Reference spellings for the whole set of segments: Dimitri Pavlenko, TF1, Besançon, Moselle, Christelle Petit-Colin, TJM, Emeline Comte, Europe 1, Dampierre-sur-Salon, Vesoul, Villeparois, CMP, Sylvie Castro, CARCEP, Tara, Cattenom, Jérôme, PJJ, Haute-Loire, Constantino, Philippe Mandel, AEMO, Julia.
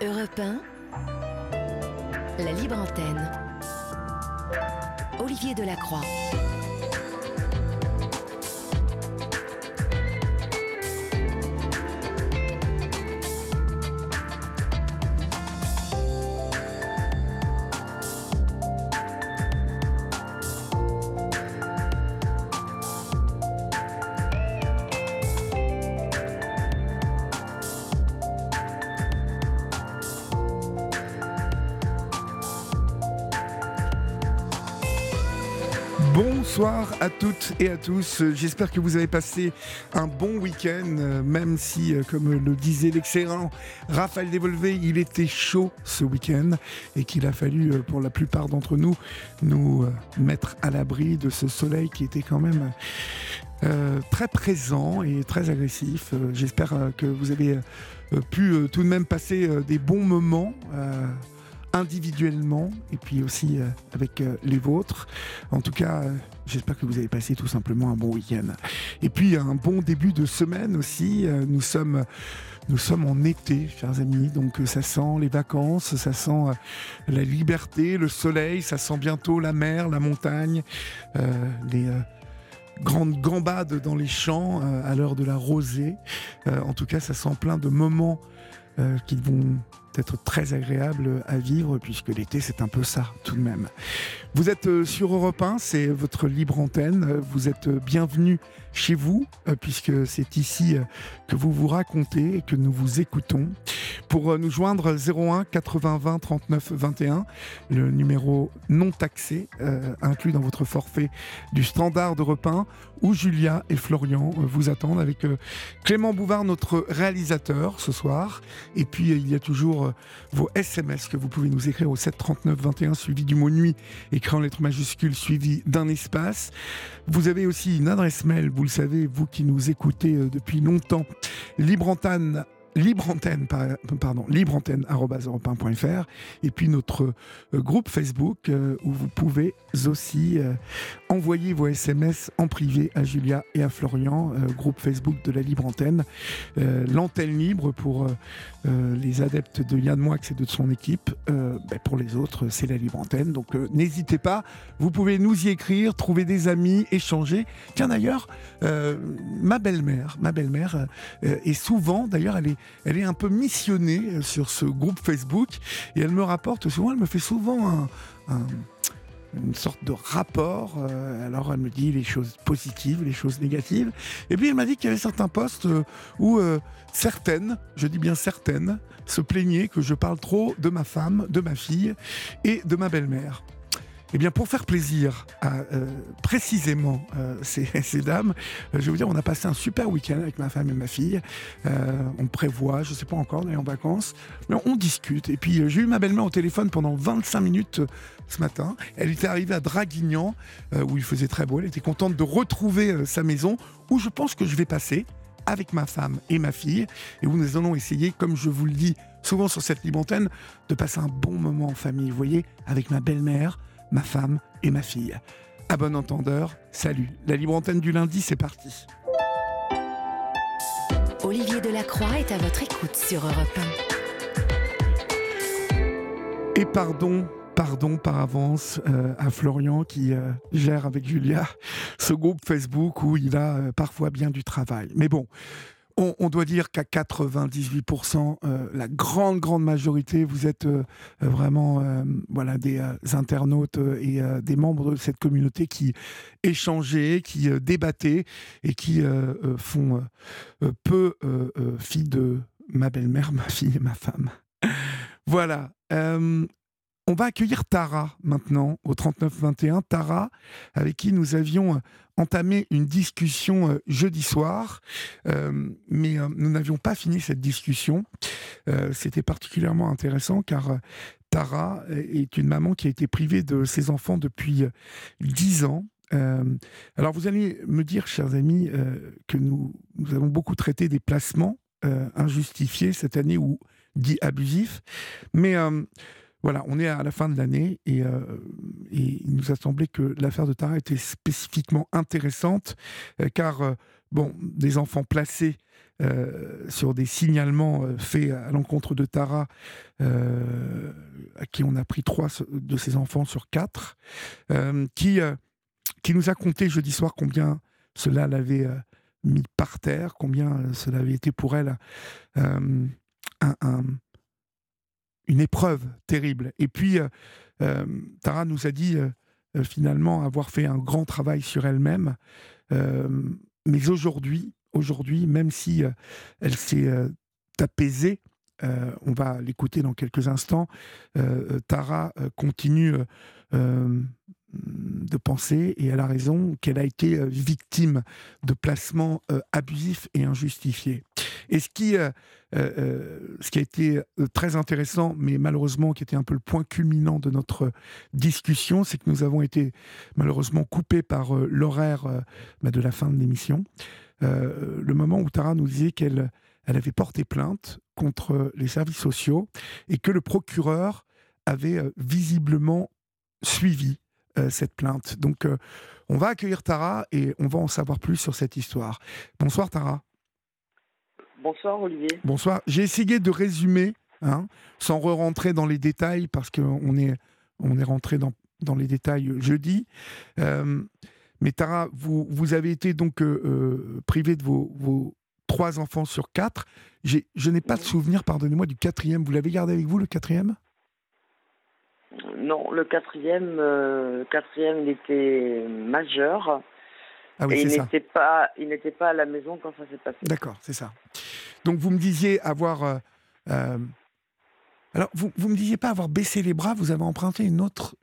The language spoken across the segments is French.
Europe 1, La Libre antenne, Olivier Delacroix. Bonsoir à toutes et à tous, j'espère que vous avez passé un bon week-end, même si, comme le disait l'excellent Raphaël Devolvé, il était chaud ce week-end et qu'il a fallu, pour la plupart d'entre nous, nous mettre à l'abri de ce soleil qui était quand même très présent et très agressif. J'espère que vous avez pu tout de même passer des bons moments individuellement et puis aussi avec les vôtres. En tout cas, j'espère que vous avez passé tout simplement un bon week-end. Et puis un bon début de semaine aussi. Nous sommes en été, chers amis, donc ça sent les vacances, ça sent la liberté, le soleil, ça sent bientôt la mer, la montagne, les grande gambade dans les champs à l'heure de la rosée. En tout cas, ça sent plein de moments qui vont être très agréables à vivre, puisque l'été, c'est un peu ça, tout de même. Vous êtes sur Europe 1, c'est votre libre antenne. Vous êtes bienvenue chez vous, puisque c'est ici que vous vous racontez et que nous vous écoutons. Pour nous joindre, 01 80 20 39 21, le numéro non taxé, inclus dans votre forfait du standard d'Europe 1, où Julia et Florian vous attendent avec Clément Bouvard, notre réalisateur, ce soir. Et puis, il y a toujours vos SMS que vous pouvez nous écrire au 7 39 21, suivi du mot nuit, écrit en lettres majuscules, suivi d'un espace. Vous avez aussi une adresse mail, vous le savez, vous qui nous écoutez depuis longtemps, libreantenne@europe1.fr, et puis notre groupe Facebook où vous pouvez aussi envoyer vos SMS en privé à Julia et à Florian, groupe Facebook de la Libre Antenne, l'antenne libre pour les adeptes de Yann Moix et de son équipe, pour les autres c'est la Libre Antenne, donc n'hésitez pas, vous pouvez nous y écrire, trouver des amis, échanger. Tiens d'ailleurs, ma belle-mère est souvent, d'ailleurs elle est un peu missionnée sur ce groupe Facebook et elle me rapporte souvent, elle me fait souvent une sorte de rapport. Alors elle me dit les choses positives, les choses négatives. Et puis elle m'a dit qu'il y avait certains postes où certaines, je dis bien certaines, se plaignaient que je parle trop de ma femme, de ma fille et de ma belle-mère. Eh bien, pour faire plaisir à précisément ces dames, je vais vous dire, on a passé un super week-end avec ma femme et ma fille. On prévoit, je ne sais pas encore, d'aller en vacances, mais on discute. Et puis, j'ai eu ma belle-mère au téléphone pendant 25 minutes ce matin. Elle était arrivée à Draguignan, où il faisait très beau. Elle était contente de retrouver sa maison, où je pense que je vais passer avec ma femme et ma fille, et où nous allons essayer, comme je vous le dis souvent sur cette libre antenne, de passer un bon moment en famille, vous voyez, avec ma belle-mère, ma femme et ma fille. À bon entendeur, salut. La libre antenne du lundi, c'est parti. Olivier Delacroix est à votre écoute sur Europe 1. Et pardon par avance à Florian qui gère avec Julia ce groupe Facebook où il a parfois bien du travail. Mais bon, on doit dire qu'à 98%, la grande majorité, vous êtes vraiment des internautes et des membres de cette communauté qui échangeaient, qui débattaient et qui font peu fi de ma belle-mère, ma fille et ma femme. Voilà. On va accueillir Tara maintenant au 39-21. Tara, avec qui nous avions entamé une discussion jeudi soir, mais nous n'avions pas fini cette discussion. C'était particulièrement intéressant car Tara est une maman qui a été privée de ses enfants depuis 10 ans. Alors vous allez me dire, chers amis, que nous avons beaucoup traité des placements injustifiés cette année ou dits abusifs, mais... Voilà, on est à la fin de l'année et il nous a semblé que l'affaire de Tara était spécifiquement intéressante car Bon, des enfants placés sur des signalements faits à l'encontre de Tara, à qui on a pris 3 de ses enfants sur 4, qui nous a conté jeudi soir combien cela l'avait mis par terre, combien cela avait été pour elle une épreuve terrible. Et puis, Tara nous a dit, finalement, avoir fait un grand travail sur elle-même. Mais aujourd'hui, même si elle s'est apaisée, on va l'écouter dans quelques instants, Tara continue de penser, et elle a raison, qu'elle a été victime de placements abusifs et injustifiés. Et ce qui a été très intéressant, mais malheureusement qui était un peu le point culminant de notre discussion, c'est que nous avons été malheureusement coupés par l'horaire de la fin de l'émission. Le moment où Tara nous disait qu'elle avait porté plainte contre les services sociaux et que le procureur avait visiblement suivi cette plainte. Donc on va accueillir Tara et on va en savoir plus sur cette histoire. Bonsoir Tara. Bonsoir Olivier. Bonsoir. J'ai essayé de résumer, sans rentrer dans les détails, parce qu'on est rentré dans les détails jeudi. Mais Tara, vous avez été donc privée de vos 3 enfants sur 4. Je n'ai pas de souvenir, pardonnez-moi, du 4e. Vous l'avez gardé avec vous, le 4e ? Non, le 4e, il était majeur. Ah oui, et il n'était pas à la maison quand ça s'est passé. D'accord, c'est ça. Donc vous me disiez avoir... alors, vous me disiez pas avoir baissé les bras, vous avez emprunté une autre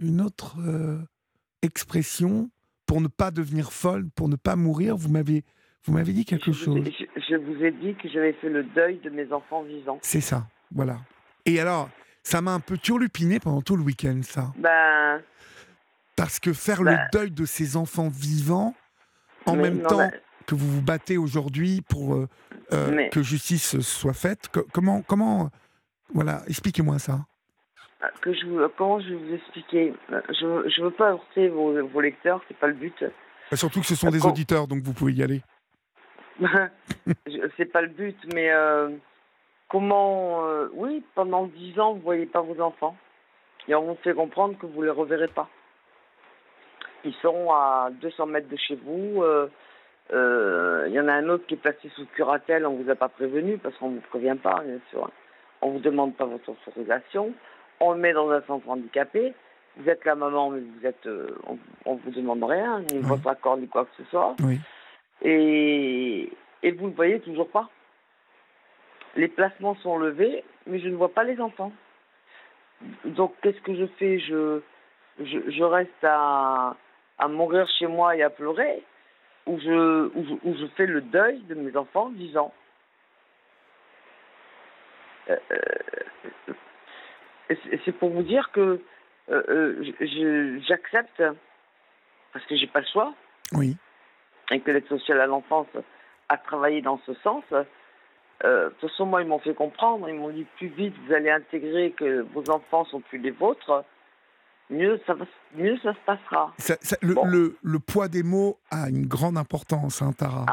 expression pour ne pas devenir folle, pour ne pas mourir. Vous m'avez dit quelque chose. Je vous ai dit que j'avais fait le deuil de mes enfants vivants. C'est ça, voilà. Et alors, ça m'a un peu turlupiné pendant tout le week-end, ça. Parce que faire le deuil de ses enfants vivants... En même temps que vous vous battez aujourd'hui pour que justice soit faite, comment expliquez-moi ça. Comment je vais vous expliquer ? Je veux pas heurter vos lecteurs, c'est pas le but. Surtout que ce sont des auditeurs, donc vous pouvez y aller. C'est pas le but, mais pendant 10 ans, vous voyez pas vos enfants et on vous fait comprendre que vous les reverrez pas. Ils sont à 200 mètres de chez vous. Y en a un autre qui est placé sous curatelle. On ne vous a pas prévenu parce qu'on ne vous prévient pas, bien sûr. On ne vous demande pas votre autorisation. On le met dans un centre handicapé. Vous êtes la maman, mais vous êtes, on ne vous demande rien, ni votre accord, ni quoi que ce soit. Oui. Et vous ne le voyez toujours pas. Les placements sont levés, mais je ne vois pas les enfants. Donc, qu'est-ce que je fais ? Je reste à mourir chez moi et à pleurer, où je fais le deuil de mes enfants vivants. C'est pour vous dire que j'accepte, parce que j'ai pas le choix, oui, et que l'aide sociale à l'enfance a travaillé dans ce sens. De toute façon, moi, ils m'ont fait comprendre, ils m'ont dit plus vite vous allez intégrer que vos enfants sont plus les vôtres, mieux ça se passera. Le poids des mots a une grande importance, hein, Tara.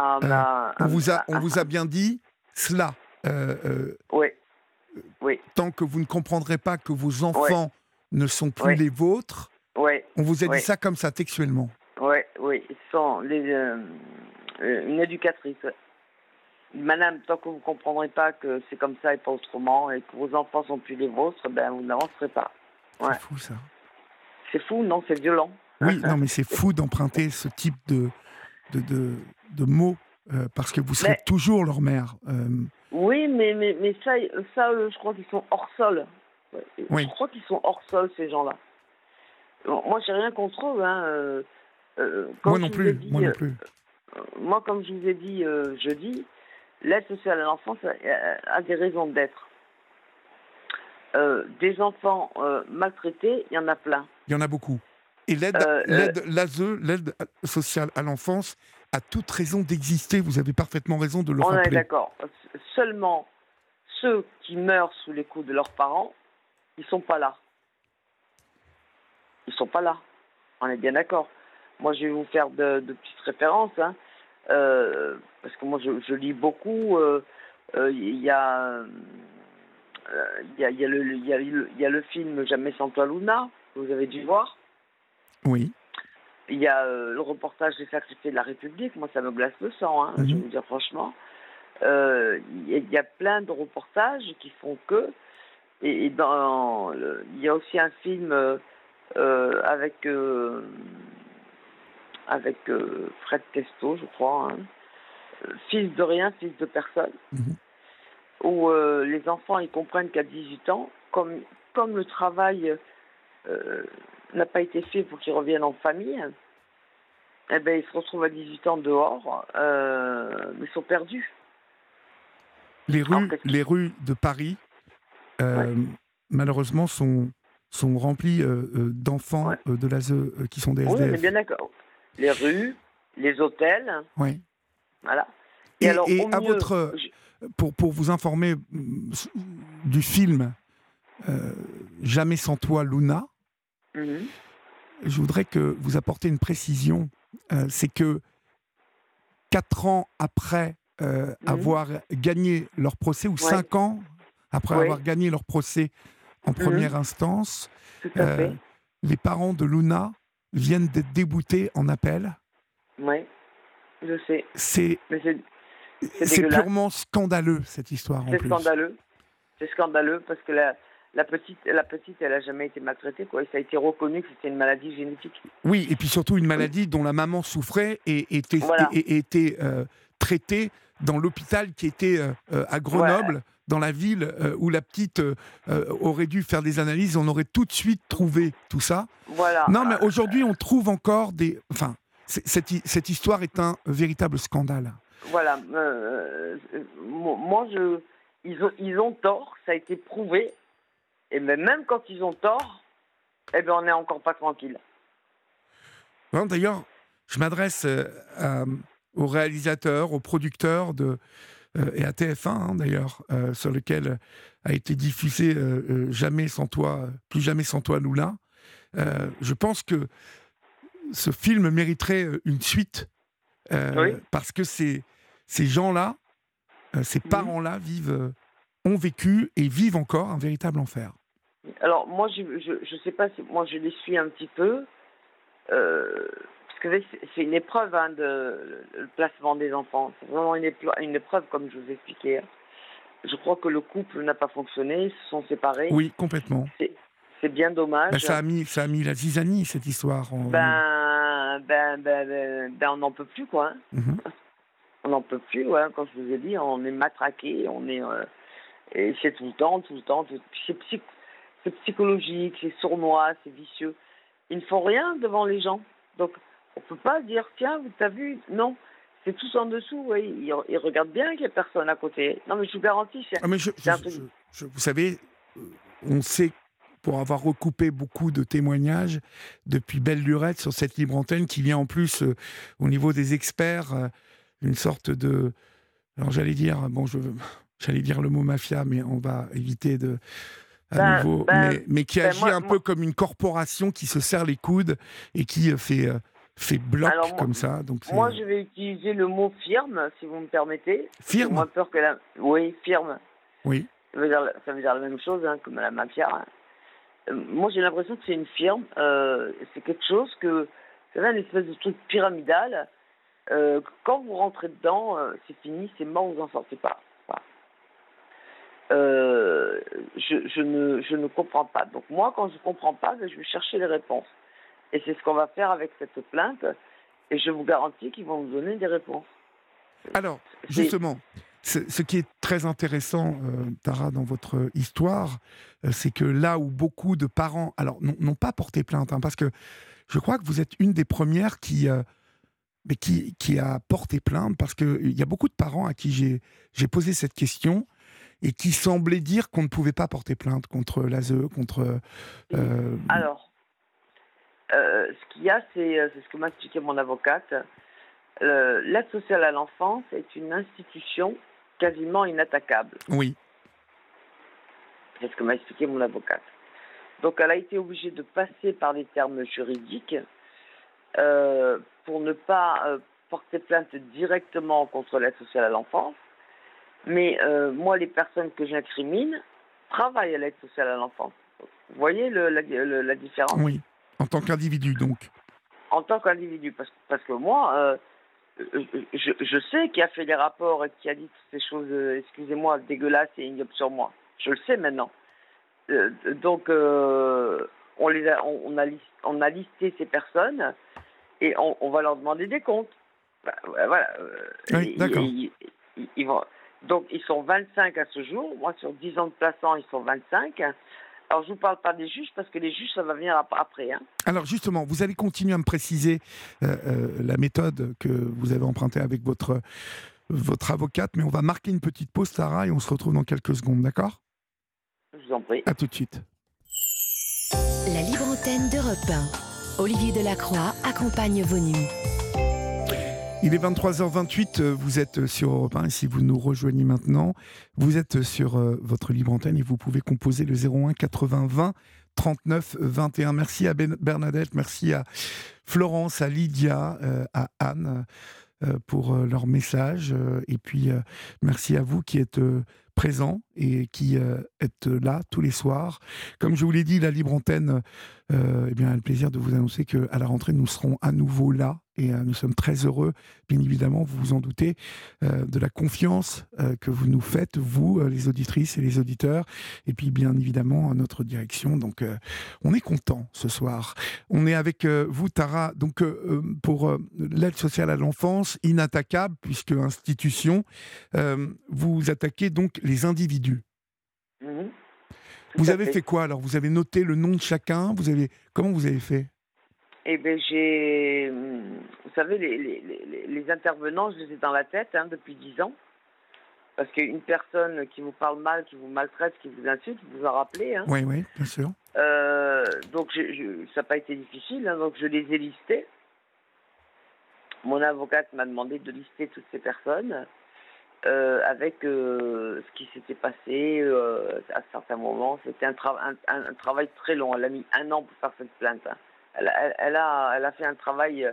On vous a bien dit cela. Oui. Tant que vous ne comprendrez pas que vos enfants ne sont plus les vôtres, on vous a dit ça comme ça, textuellement. Oui. Une éducatrice. Madame, tant que vous ne comprendrez pas que c'est comme ça et pas autrement, et que vos enfants ne sont plus les vôtres, vous n'avancerez pas. Ouais. C'est fou, ça. C'est fou, non ? C'est violent. Oui, non, mais c'est fou d'emprunter ce type de mots parce que vous serez toujours leur mère. Oui, mais ça, je crois qu'ils sont hors sol. Oui. Je crois qu'ils sont hors sol, ces gens-là. Moi, j'ai rien contre eux. Moi, comme je vous ai dit jeudi, l'aide sociale à l'enfance a des raisons d'être. Des enfants maltraités, il y en a plein. Il y en a beaucoup. Et l'aide sociale à l'enfance a toute raison d'exister. Vous avez parfaitement raison de le rappeler. On est d'accord. Seulement, ceux qui meurent sous les coups de leurs parents, ils ne sont pas là. Ils ne sont pas là. On est bien d'accord. Moi, je vais vous faire de petites références. parce que moi je lis beaucoup. Il y a le film Jamais sans toi Luna, que vous avez dû voir. Oui. Il y a le reportage des sacrifiés de la République. Moi, ça me glace le sang, hein, je vais vous dire franchement. Il y a plein de reportages qui font que... Et dans il y a aussi un film avec Frette Testo, je crois, hein, Fils de rien, fils de personne, où les enfants ils comprennent qu'à 18 ans, comme le travail n'a pas été fait pour qu'ils reviennent en famille, eh ben ils se retrouvent à 18 ans dehors, mais sont perdus. Les rues de Paris, malheureusement, sont remplies d'enfants de l'ASE qui sont des SDF. Oui, mais bien d'accord. Les rues, les hôtels. Oui. Voilà. Pour vous informer du film Jamais sans toi, Luna, je voudrais que vous apportiez une précision. C'est que 4 ans après avoir gagné leur procès, ou 5 ans après avoir gagné leur procès en première instance, les parents de Luna viennent d'être déboutés en appel. Oui, je sais. C'est purement scandaleux, cette histoire. C'est scandaleux parce que la petite, elle n'a jamais été maltraitée, quoi. Et ça a été reconnu que c'était une maladie génétique. Oui, et puis surtout une maladie dont la maman souffrait et était, traitée dans l'hôpital qui était à Grenoble, dans la ville où la petite aurait dû faire des analyses. On aurait tout de suite trouvé tout ça. Voilà. Non, mais aujourd'hui, on trouve encore des... Enfin, cette histoire est un véritable scandale. Voilà. Moi, ils ont tort. Ça a été prouvé. Et même quand ils ont tort, eh ben on n'est encore pas tranquille. Bon, d'ailleurs, je m'adresse aux réalisateurs, aux producteurs et à TF1, hein, d'ailleurs, sur lequel a été diffusé Jamais sans toi, plus jamais sans toi, Lula. Je pense que ce film mériterait une suite parce que ces gens-là, ces parents-là ont vécu et vivent encore un véritable enfer. Alors, moi, je sais pas, moi, je les suis un petit peu, parce que c'est une épreuve, hein, le placement des enfants. C'est vraiment une épreuve, comme je vous expliquais. Je crois que le couple n'a pas fonctionné, ils se sont séparés. Oui, complètement. C'est bien dommage. Ben, ça a mis la zizanie, cette histoire. Ben on n'en peut plus, quoi. Hein. On n'en peut plus, ouais, comme je vous ai dit, on est matraqué, on est... Et c'est tout le temps. C'est psychologique, c'est sournois, c'est vicieux. Ils ne font rien devant les gens. Donc, on ne peut pas dire, tiens, t'as vu ? Non, c'est tout en dessous. Ouais. Ils regardent bien qu'il n'y a personne à côté. Non, mais je vous garantis, c'est... Ah, mais vous savez, on sait, pour avoir recoupé beaucoup de témoignages depuis belle lurette sur cette libre antenne, qui vient en plus, au niveau des experts, une sorte de... Alors, J'allais dire le mot mafia, mais on va éviter de... nouveau. Mais qui agit un peu comme une corporation qui se serre les coudes et qui fait bloc comme ça. Donc moi, je vais utiliser le mot firme, si vous me permettez. Firme ? J'ai moins peur que la... Oui, firme. Oui. Ça veut dire la même chose, hein, comme la mafia. Hein. Moi, j'ai l'impression que c'est une firme. C'est quelque chose que... C'est une espèce de truc pyramidal. Quand vous rentrez dedans, c'est fini, c'est mort, vous n'en sortez pas. Je ne comprends pas. Donc moi, quand je ne comprends pas, je vais chercher les réponses. Et c'est ce qu'on va faire avec cette plainte. Et je vous garantis qu'ils vont nous donner des réponses. Alors, justement, ce qui est très intéressant, Tara, dans votre histoire, c'est que là où beaucoup de parents n'ont pas porté plainte, hein, parce que je crois que vous êtes une des premières qui a porté plainte, parce qu'il y a beaucoup de parents à qui j'ai posé cette question, et qui semblait dire qu'on ne pouvait pas porter plainte contre l'ASE, contre... Alors, ce qu'il y a, c'est ce que m'a expliqué mon avocate. L'aide sociale à l'enfance est une institution quasiment inattaquable. Oui. C'est ce que m'a expliqué mon avocate. Donc, elle a été obligée de passer par des termes juridiques pour ne pas porter plainte directement contre l'aide sociale à l'enfance, mais moi, les personnes que j'incrimine travaillent à l'aide sociale à l'enfance. Vous voyez la différence? Oui, en tant qu'individu, donc. En tant qu'individu, parce que moi, je sais qui a fait les rapports et qui a dit toutes ces choses, excusez-moi, dégueulasses et ignobles sur moi. Je le sais maintenant. On a listé ces personnes et on va leur demander des comptes. Voilà. Oui, d'accord. Ils vont... Donc, ils sont 25 à ce jour. Moi, sur 10 ans de plaçant, ils sont 25. Alors, je ne vous parle pas des juges, parce que les juges, ça va venir après. Hein. Alors, justement, vous allez continuer à me préciser la méthode que vous avez empruntée avec votre avocate, mais on va marquer une petite pause, Tara, et on se retrouve dans quelques secondes, d'accord? Je vous en prie. À tout de suite. La Libre antenne d'Europe 1. Olivier Delacroix accompagne vos nuits. Il est 23h28, vous êtes sur Europe 1, et si vous nous rejoignez maintenant, vous êtes sur votre libre antenne et vous pouvez composer le 01 80 20 39 21. Merci à Bernadette, merci à Florence, à Lydia, à Anne pour leur message. Et puis merci à vous qui êtes présents et qui êtes là tous les soirs. Comme je vous l'ai dit, la Libre Antenne eh bien, a le plaisir de vous annoncer qu'à la rentrée, nous serons à nouveau là. Et nous sommes très heureux, bien évidemment, vous vous en doutez, de la confiance que vous nous faites, vous, les auditrices et les auditeurs, et puis bien évidemment notre direction. Donc, on est content ce soir. On est avec vous, Tara, donc, pour l'aide sociale à l'enfance, inattaquable, puisque institution, vous attaquez donc les individus. Mmh. Vous avez fait quoi alors? Vous avez noté le nom de chacun? Comment vous avez fait? Eh bien, vous savez, les intervenants, je les ai dans la tête depuis 10 ans. Parce qu'une personne qui vous parle mal, qui vous maltraite, qui vous insulte, vous en rappelez. Hein. Oui, oui, bien sûr. Donc, ça n'a pas été difficile. Donc, je les ai listés. Mon avocate m'a demandé de lister toutes ces personnes avec ce qui s'était passé à certains moments. C'était un travail très long. Elle a mis 1 an pour faire cette plainte. Hein. Elle a fait un travail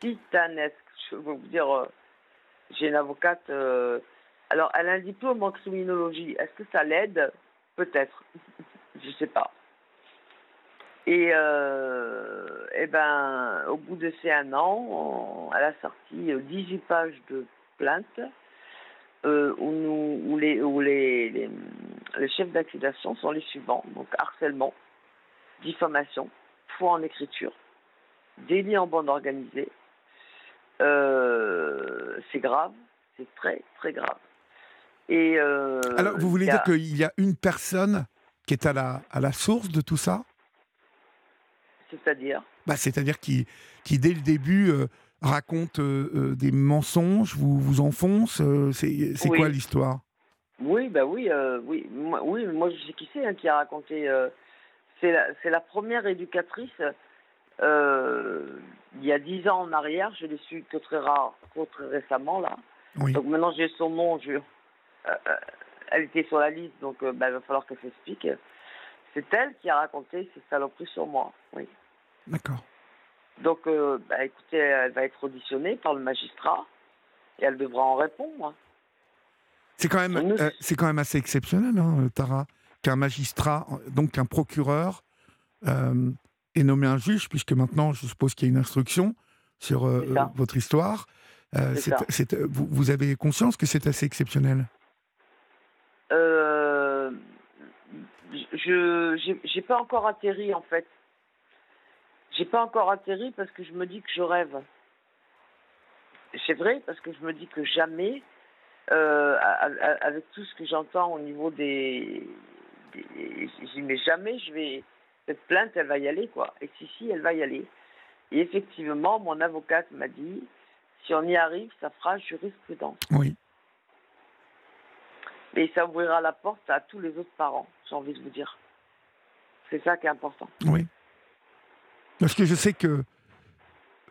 titanesque, je veux vous dire, j'ai une avocate, alors elle a un diplôme en criminologie, est-ce que ça l'aide? Peut-être, je sais pas. Et ben, au bout de ces 1 an, elle a sorti 18 pages de plaintes où les chefs d'accusation sont les suivants, donc harcèlement, diffamation, fois en écriture, délit en bande organisée, c'est grave, c'est très très grave. Et alors vous voulez dire qu'il y a une personne qui est à la source de tout ça? C'est-à-dire? C'est-à-dire qui dès le début raconte des mensonges, vous enfonce, c'est oui. Quoi l'histoire? Oui, moi je sais qui c'est qui a raconté... C'est la première éducatrice, il y a 10 ans en arrière, je l'ai su que très récemment, là. Oui. Donc maintenant j'ai son nom, elle était sur la liste, donc il va falloir qu'elle s'explique. C'est elle qui a raconté ces saloperies sur moi, oui. D'accord. Donc écoutez, elle va être auditionnée par le magistrat, et elle devra en répondre. C'est quand même assez exceptionnel, Tara, qu'un magistrat, donc un procureur, est nommé un juge, puisque maintenant, je suppose qu'il y a une instruction sur votre histoire. Vous avez conscience que c'est assez exceptionnel? J'ai pas encore atterri, en fait. J'ai pas encore atterri parce que je me dis que je rêve. C'est vrai, parce que je me dis que jamais, avec tout ce que j'entends au niveau des... Je dis, mais jamais je vais... Cette plainte, elle va y aller, quoi. Et si, elle va y aller. Et effectivement, mon avocate m'a dit, si on y arrive, ça fera jurisprudence. Oui. Et ça ouvrira la porte à tous les autres parents, j'ai envie de vous dire. C'est ça qui est important. Oui. Parce que je sais que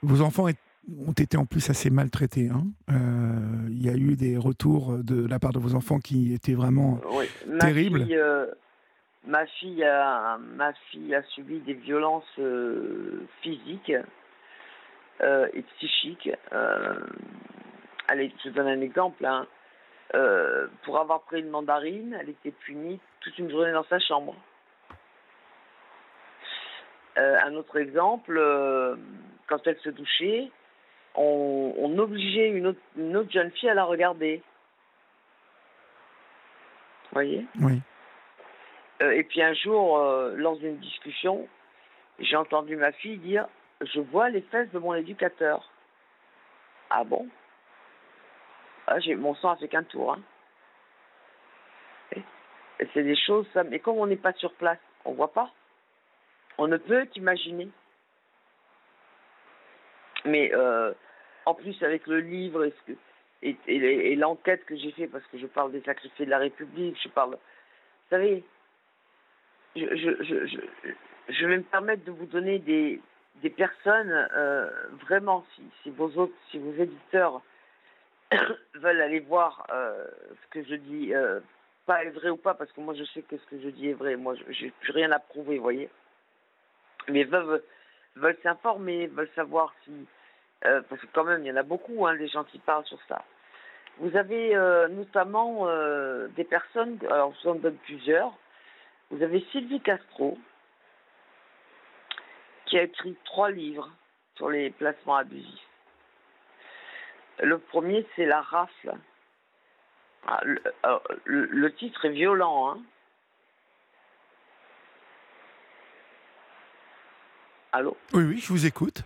vos enfants ont été en plus assez maltraités. Il y a eu des retours de la part de vos enfants qui étaient vraiment terribles. Ma fille a subi des violences physiques et psychique. Allez, je vous donne un exemple. Hein. Pour avoir pris une mandarine, elle était punie toute une journée dans sa chambre. Un autre exemple, quand elle se douchait, on obligeait une autre jeune fille à la regarder. Vous voyez ? Oui. Et puis un jour, lors d'une discussion, j'ai entendu ma fille dire « Je vois les fesses de mon éducateur. » Ah bon ? Ah, mon sang a fait qu'un tour. Hein. Et c'est des choses, ça, mais comme on n'est pas sur place, on ne voit pas. On ne peut qu'imaginer. Mais en plus, avec le livre et l'enquête que j'ai fait, parce que je parle des sacrifiés de la République, je parle... Vous savez, je vais me permettre de vous donner des personnes, vraiment, si vos éditeurs veulent aller voir ce que je dis, pas est vrai ou pas, parce que moi, je sais que ce que je dis est vrai. Moi, je n'ai plus rien à prouver, vous voyez. Mais veulent s'informer, veulent savoir si... parce que quand même, il y en a beaucoup, hein, des gens qui parlent sur ça. Vous avez notamment des personnes... Alors, je vous en donne plusieurs. Vous avez Sylvie Castro, qui a écrit 3 livres sur les placements abusifs. Le premier, c'est La Rafle. Ah, le titre est violent, hein. Allô ? Oui, oui, je vous écoute.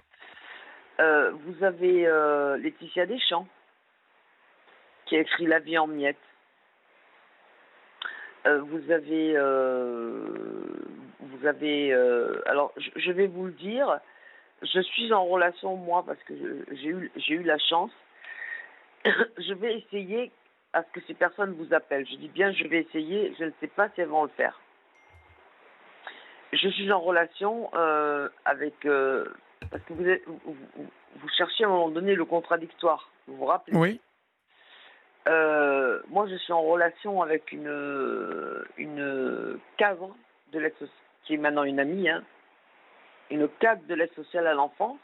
Vous avez Laetitia Deschamps, qui a écrit La Vie en miettes. Alors, je vais vous le dire, je suis en relation, moi, parce que j'ai eu la chance. Je vais essayer à ce que ces personnes vous appellent. Je dis bien, je vais essayer, je ne sais pas si elles vont le faire. Je suis en relation avec... parce que vous cherchez à un moment donné le contradictoire, vous vous rappelez ? Oui. Moi, je suis en relation avec une cadre de l'aide sociale, qui est maintenant une amie, hein, une cadre de l'aide sociale à l'enfance,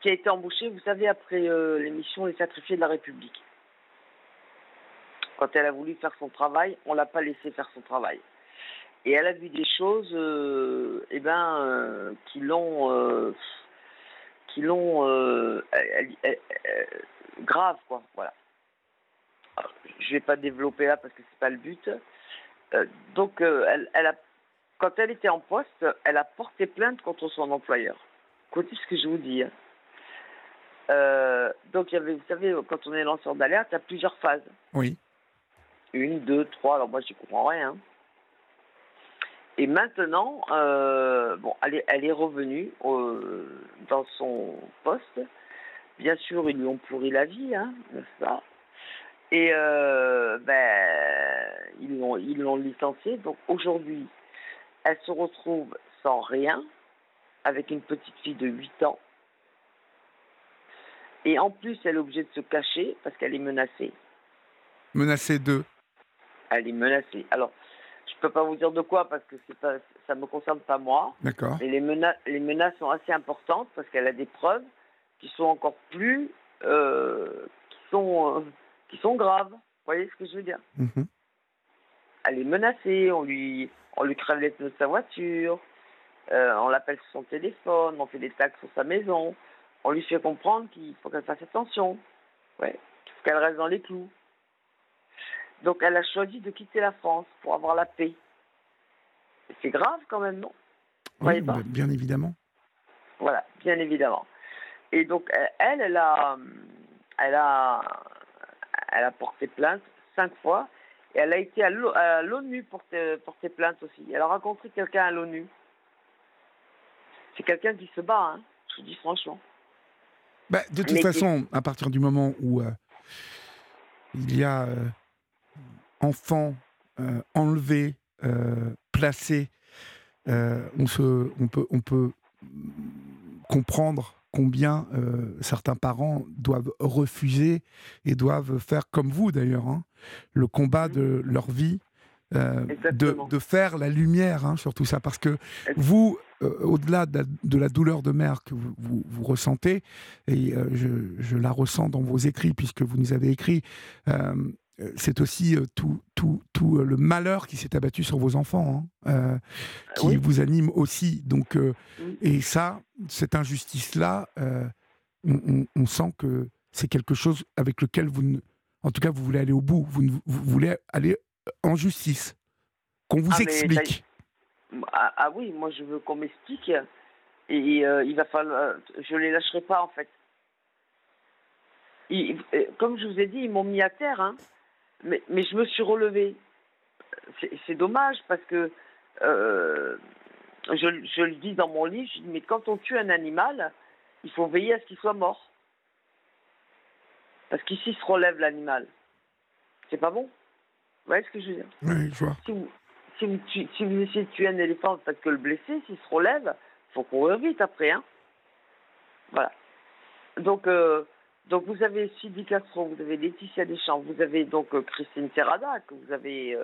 qui a été embauchée, vous savez, après l'émission Les Sacrifiés de la République. Quand elle a voulu faire son travail, on ne l'a pas laissé faire son travail. Et elle a vu des choses grave, quoi. Voilà. Alors, je ne vais pas développer là parce que c'est pas le but. Quand elle était en poste, elle a porté plainte contre son employeur. Écoutez ce que je vous dis. Hein. Vous savez, quand on est lanceur d'alerte, il y a plusieurs phases. Oui. 1, 2, 3, alors moi je comprends rien. Hein. Et maintenant, elle est revenue dans son poste. Bien sûr, ils lui ont pourri la vie, hein, n'est-ce pas ? Et ils l'ont licenciée. Donc aujourd'hui, elle se retrouve sans rien, avec une petite fille de 8 ans. Et en plus, elle est obligée de se cacher parce qu'elle est menacée. Menacée de ? Elle est menacée. Alors, je ne peux pas vous dire de quoi parce que c'est pas, ça ne me concerne pas moi. D'accord. Et les menaces sont assez importantes parce qu'elle a des preuves qui sont encore plus... qui sont graves. Vous voyez ce que je veux dire ? Mm-hmm. Elle est menacée. On lui crève les pneus de sa voiture. On l'appelle sur son téléphone. On fait des tags sur sa maison. On lui fait comprendre qu'il faut qu'elle fasse attention. Ouais. Il faut qu'elle reste dans les clous. Donc, elle a choisi de quitter la France pour avoir la paix. C'est grave quand même, non ? Oui, bah, bien évidemment. Voilà, bien évidemment. Et donc, elle a porté plainte 5 fois. Et elle a été à l'ONU porter plainte aussi. Elle a rencontré quelqu'un à l'ONU. C'est quelqu'un qui se bat, hein, je vous dis franchement. Bah, de toute façon, à partir du moment où il y a... enfants enlevés, placés, on peut comprendre combien certains parents doivent refuser et doivent faire, comme vous d'ailleurs, hein, le combat de leur vie de faire la lumière sur tout ça, parce que vous, au-delà de la douleur de mer que vous ressentez, et je la ressens dans vos écrits puisque vous nous avez écrit, c'est aussi tout le malheur qui s'est abattu sur vos enfants, qui vous anime aussi. Donc, et ça, cette injustice-là, on sent que c'est quelque chose avec lequel en tout cas, vous voulez aller au bout. Vous voulez aller en justice. Qu'on vous explique. Ah oui, moi je veux qu'on m'explique. Et il va falloir... Je ne les lâcherai pas, en fait. Comme je vous ai dit, ils m'ont mis à terre. Mais je me suis relevée. C'est dommage parce que... je le dis dans mon livre, je dis, mais quand on tue un animal, il faut veiller à ce qu'il soit mort. Parce qu'ici se relève l'animal. C'est pas bon. Vous voyez ce que je veux dire ? Oui, je vois. Si vous essayez de tuer un éléphant, vous faites que le blesser. S'il se relève, il faut courir vite après. Voilà. Donc vous avez Sylvie Castro, vous avez Laetitia Deschamps, vous avez donc Christine Cerrada, que vous avez,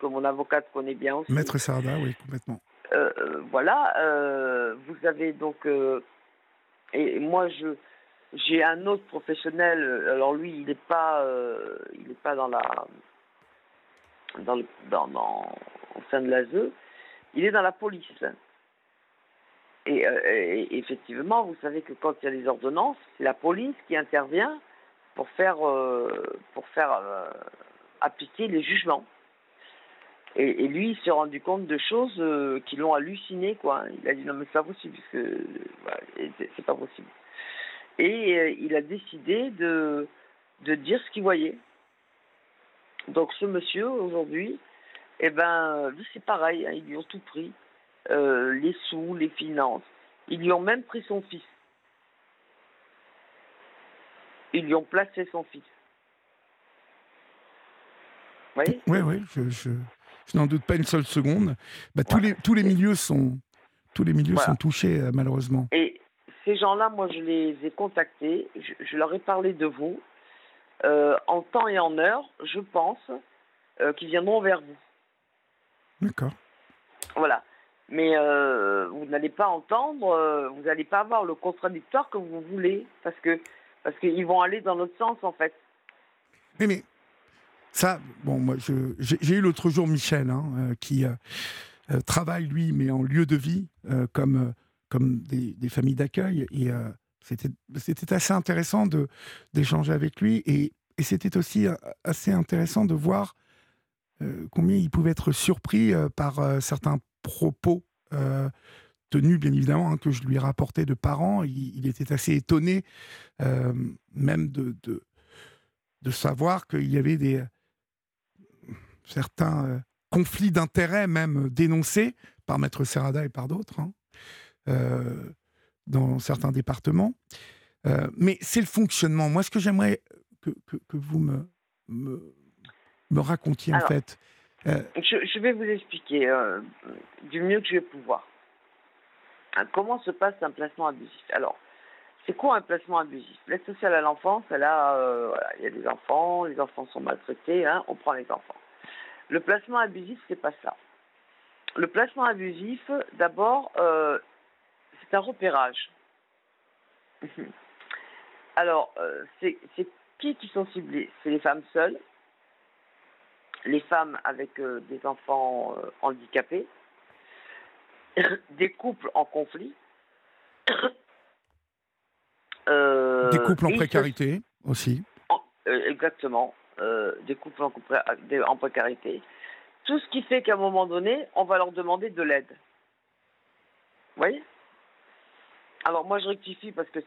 que mon avocate connaît bien aussi. Maître Cerrada, oui, complètement. Voilà. Vous avez donc... et moi, j'ai un autre professionnel, alors lui, il n'est pas au sein de l'ASE, il est dans la police. Et effectivement, vous savez que quand il y a des ordonnances, c'est la police qui intervient pour faire appliquer les jugements. Et lui, il s'est rendu compte de choses qui l'ont halluciné, quoi. Il a dit non, mais c'est pas possible, parce que c'est pas possible. Et il a décidé de dire ce qu'il voyait. Donc ce monsieur, aujourd'hui, lui, c'est pareil, ils lui ont tout pris. Les sous, les finances. Ils lui ont même pris son fils. Ils lui ont placé son fils. Vous voyez ? Oui, je n'en doute pas une seule seconde. Tous les milieux sont touchés, malheureusement. Et ces gens-là, moi, je les ai contactés. Je leur ai parlé de vous. En temps et en heure, je pense qu'ils viendront vers vous. D'accord. Voilà. Mais vous n'allez pas entendre, vous n'allez pas avoir le contradictoire que vous voulez, parce qu'ils vont aller dans l'autre sens, en fait. Mais ça, bon, moi, j'ai eu l'autre jour Michel, qui travaille, lui, mais en lieu de vie, comme des familles d'accueil. Et c'était assez intéressant d'échanger avec lui. Et c'était aussi assez intéressant de voir combien il pouvait être surpris par certains propos tenus, bien évidemment, que je lui rapportais de parents. Il était assez étonné, même de savoir qu'il y avait certains conflits d'intérêts, même dénoncés par Maître Cerrada et par d'autres, dans certains départements. Mais c'est le fonctionnement. Moi, ce que j'aimerais que vous me racontiez, en fait... Je vais vous expliquer du mieux que je vais pouvoir. Comment se passe un placement abusif ? Alors, c'est quoi un placement abusif ? L'aide sociale à l'enfance, elle a, il y a des enfants, les enfants sont maltraités, on prend les enfants. Le placement abusif, c'est pas ça. Le placement abusif, d'abord, c'est un repérage. Alors, c'est qui sont ciblés ? C'est les femmes seules, les femmes avec des enfants handicapés, des couples en conflit. Des couples en précarité aussi. Exactement, des couples en précarité. Tout ce qui fait qu'à un moment donné, on va leur demander de l'aide. Vous voyez ? Alors moi, je rectifie parce que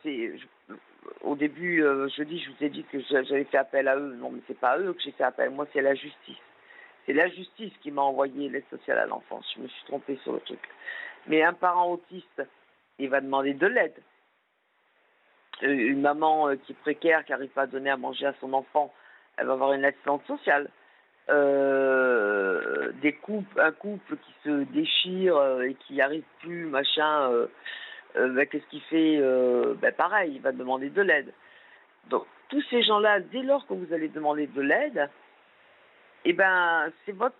au début, je vous ai dit que j'avais fait appel à eux. Non, mais c'est pas à eux que j'ai fait appel. Moi, c'est la justice. C'est la justice qui m'a envoyé l'aide sociale à l'enfance. Je me suis trompée sur le truc. Mais un parent autiste, il va demander de l'aide. Une maman qui est précaire, qui n'arrive pas à donner à manger à son enfant, elle va avoir une assistante sociale. Un couple qui se déchire et qui n'y arrive plus, machin... qu'est-ce qu'il fait ? Pareil, il va demander de l'aide. Donc, tous ces gens-là, dès lors que vous allez demander de l'aide, c'est votre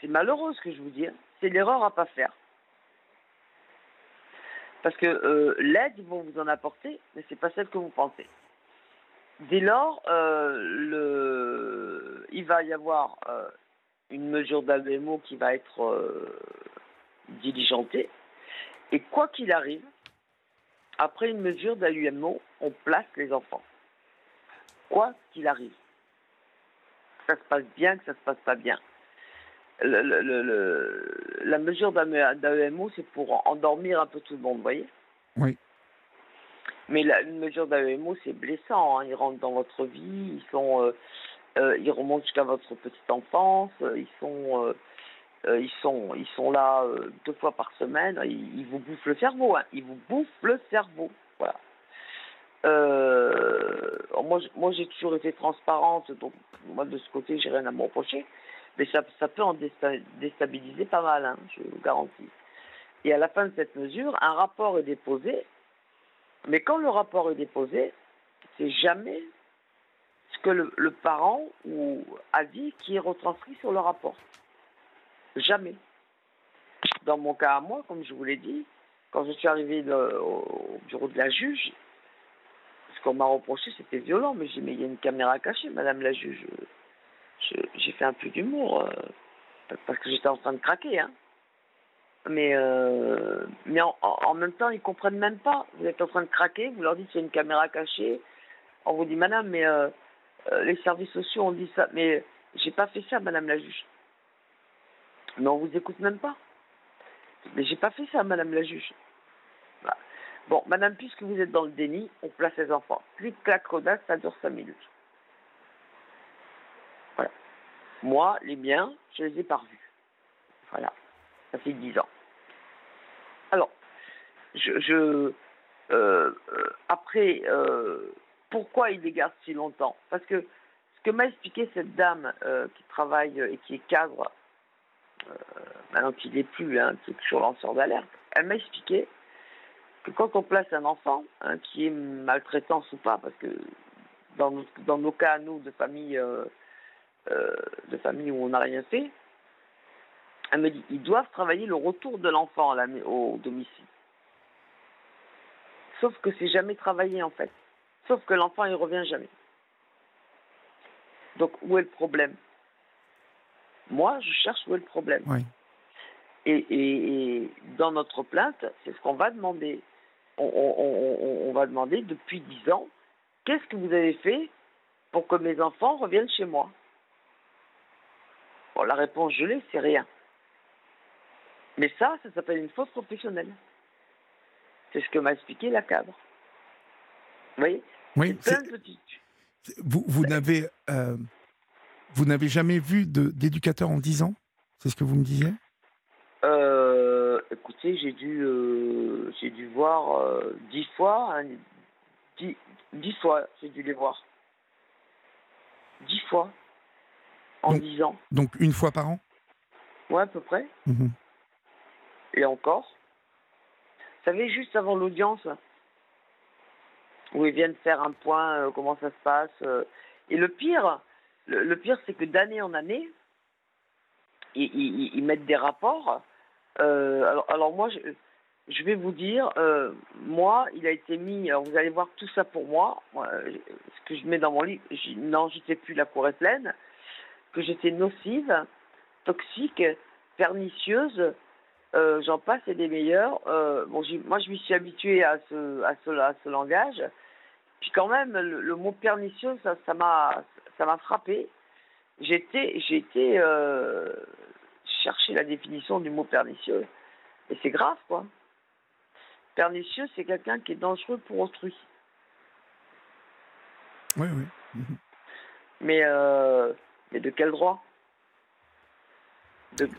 C'est malheureux ce que je vous dis, c'est l'erreur à ne pas faire. Parce que l'aide, ils vont vous en apporter, mais ce n'est pas celle que vous pensez. Dès lors, il va y avoir une mesure d'AMO qui va être diligentée. Et quoi qu'il arrive, après une mesure d'AUMO, on place les enfants. Quoi qu'il arrive. Que ça se passe bien, que ça se passe pas bien. La mesure d'AEMO, c'est pour endormir un peu tout le monde, vous voyez ? Oui. Mais une mesure d'AEMO, c'est blessant. Hein. Ils rentrent dans votre vie, ils remontent jusqu'à votre petite enfance, ils sont là 2 fois par semaine, ils vous bouffent le cerveau, hein. Ils vous bouffent le cerveau, voilà. Moi, j'ai toujours été transparente, donc moi, de ce côté, j'ai rien à me reprocher. Mais ça peut en déstabiliser pas mal, hein, je vous garantis. Et à la fin de cette mesure, un rapport est déposé. Mais quand le rapport est déposé, c'est jamais ce que le parent a dit qui est retranscrit sur le rapport. Jamais. Dans mon cas à moi, comme je vous l'ai dit, quand je suis arrivée au bureau de la juge, ce qu'on m'a reproché, c'était violent. Mais j'ai dit, mais il y a une caméra cachée, madame la juge. J'ai fait un peu d'humour parce que j'étais en train de craquer, hein. Mais en même temps, ils comprennent même pas. Vous êtes en train de craquer, vous leur dites qu'il y a une caméra cachée. On vous dit, madame, mais les services sociaux ont dit ça. Mais j'ai pas fait ça, madame la juge. Mais on vous écoute même pas. Mais j'ai pas fait ça, madame la juge. Voilà. Bon, madame, puisque vous êtes dans le déni, on place les enfants. Clic, clac, rodasse, ça dure 5 minutes. Moi, les miens, je les ai pas revus. Voilà. Ça fait 10 ans. Alors, après, pourquoi ils les gardent si longtemps ? Parce que ce que m'a expliqué cette dame qui travaille et qui est cadre, maintenant qu'il n'est plus, hein, qui est toujours lanceur d'alerte, elle m'a expliqué que quand on place un enfant, hein, qui est maltraitant ou pas, parce que dans nos cas, nous, de famille... de famille où on n'a rien fait, elle me dit, ils doivent travailler le retour de l'enfant au domicile. Sauf que c'est jamais travaillé, en fait. Sauf que l'enfant, il revient jamais. Donc, où est le problème ? Moi, je cherche où est le problème. Oui. Et dans notre plainte, c'est ce qu'on va demander. On va demander, depuis 10 ans, qu'est-ce que vous avez fait pour que mes enfants reviennent chez moi ? Bon, la réponse, je l'ai, c'est rien. Mais ça s'appelle une faute professionnelle. C'est ce que m'a expliqué la cadre. Vous voyez ? Oui, c'est plein de petites... Vous n'avez jamais vu d'éducateur en 10 ans ? C'est ce que vous me disiez ? Écoutez, j'ai dû voir 10 fois. Hein, 10 fois, j'ai dû les voir. 10 fois. En 10 ans. Donc, 1 fois par an ? Ouais, à peu près. Mmh. Et encore. Vous savez, juste avant l'audience, où ils viennent faire un point, comment ça se passe. Et le pire, c'est que d'année en année, ils mettent des rapports. Alors moi, je vais vous dire, moi, il a été mis... Alors, vous allez voir tout ça pour moi. Ce que je mets dans mon livre, non, je ne sais plus, la cour est pleine. Que j'étais nocive, toxique, pernicieuse, j'en passe et des meilleurs. Moi, je m'y suis habituée à ce langage. Puis quand même, le mot pernicieux, ça m'a frappée. J'ai été chercher la définition du mot pernicieux. Et c'est grave, quoi. Pernicieux, c'est quelqu'un qui est dangereux pour autrui. Oui, oui. Mmh. Mais de quel droit ?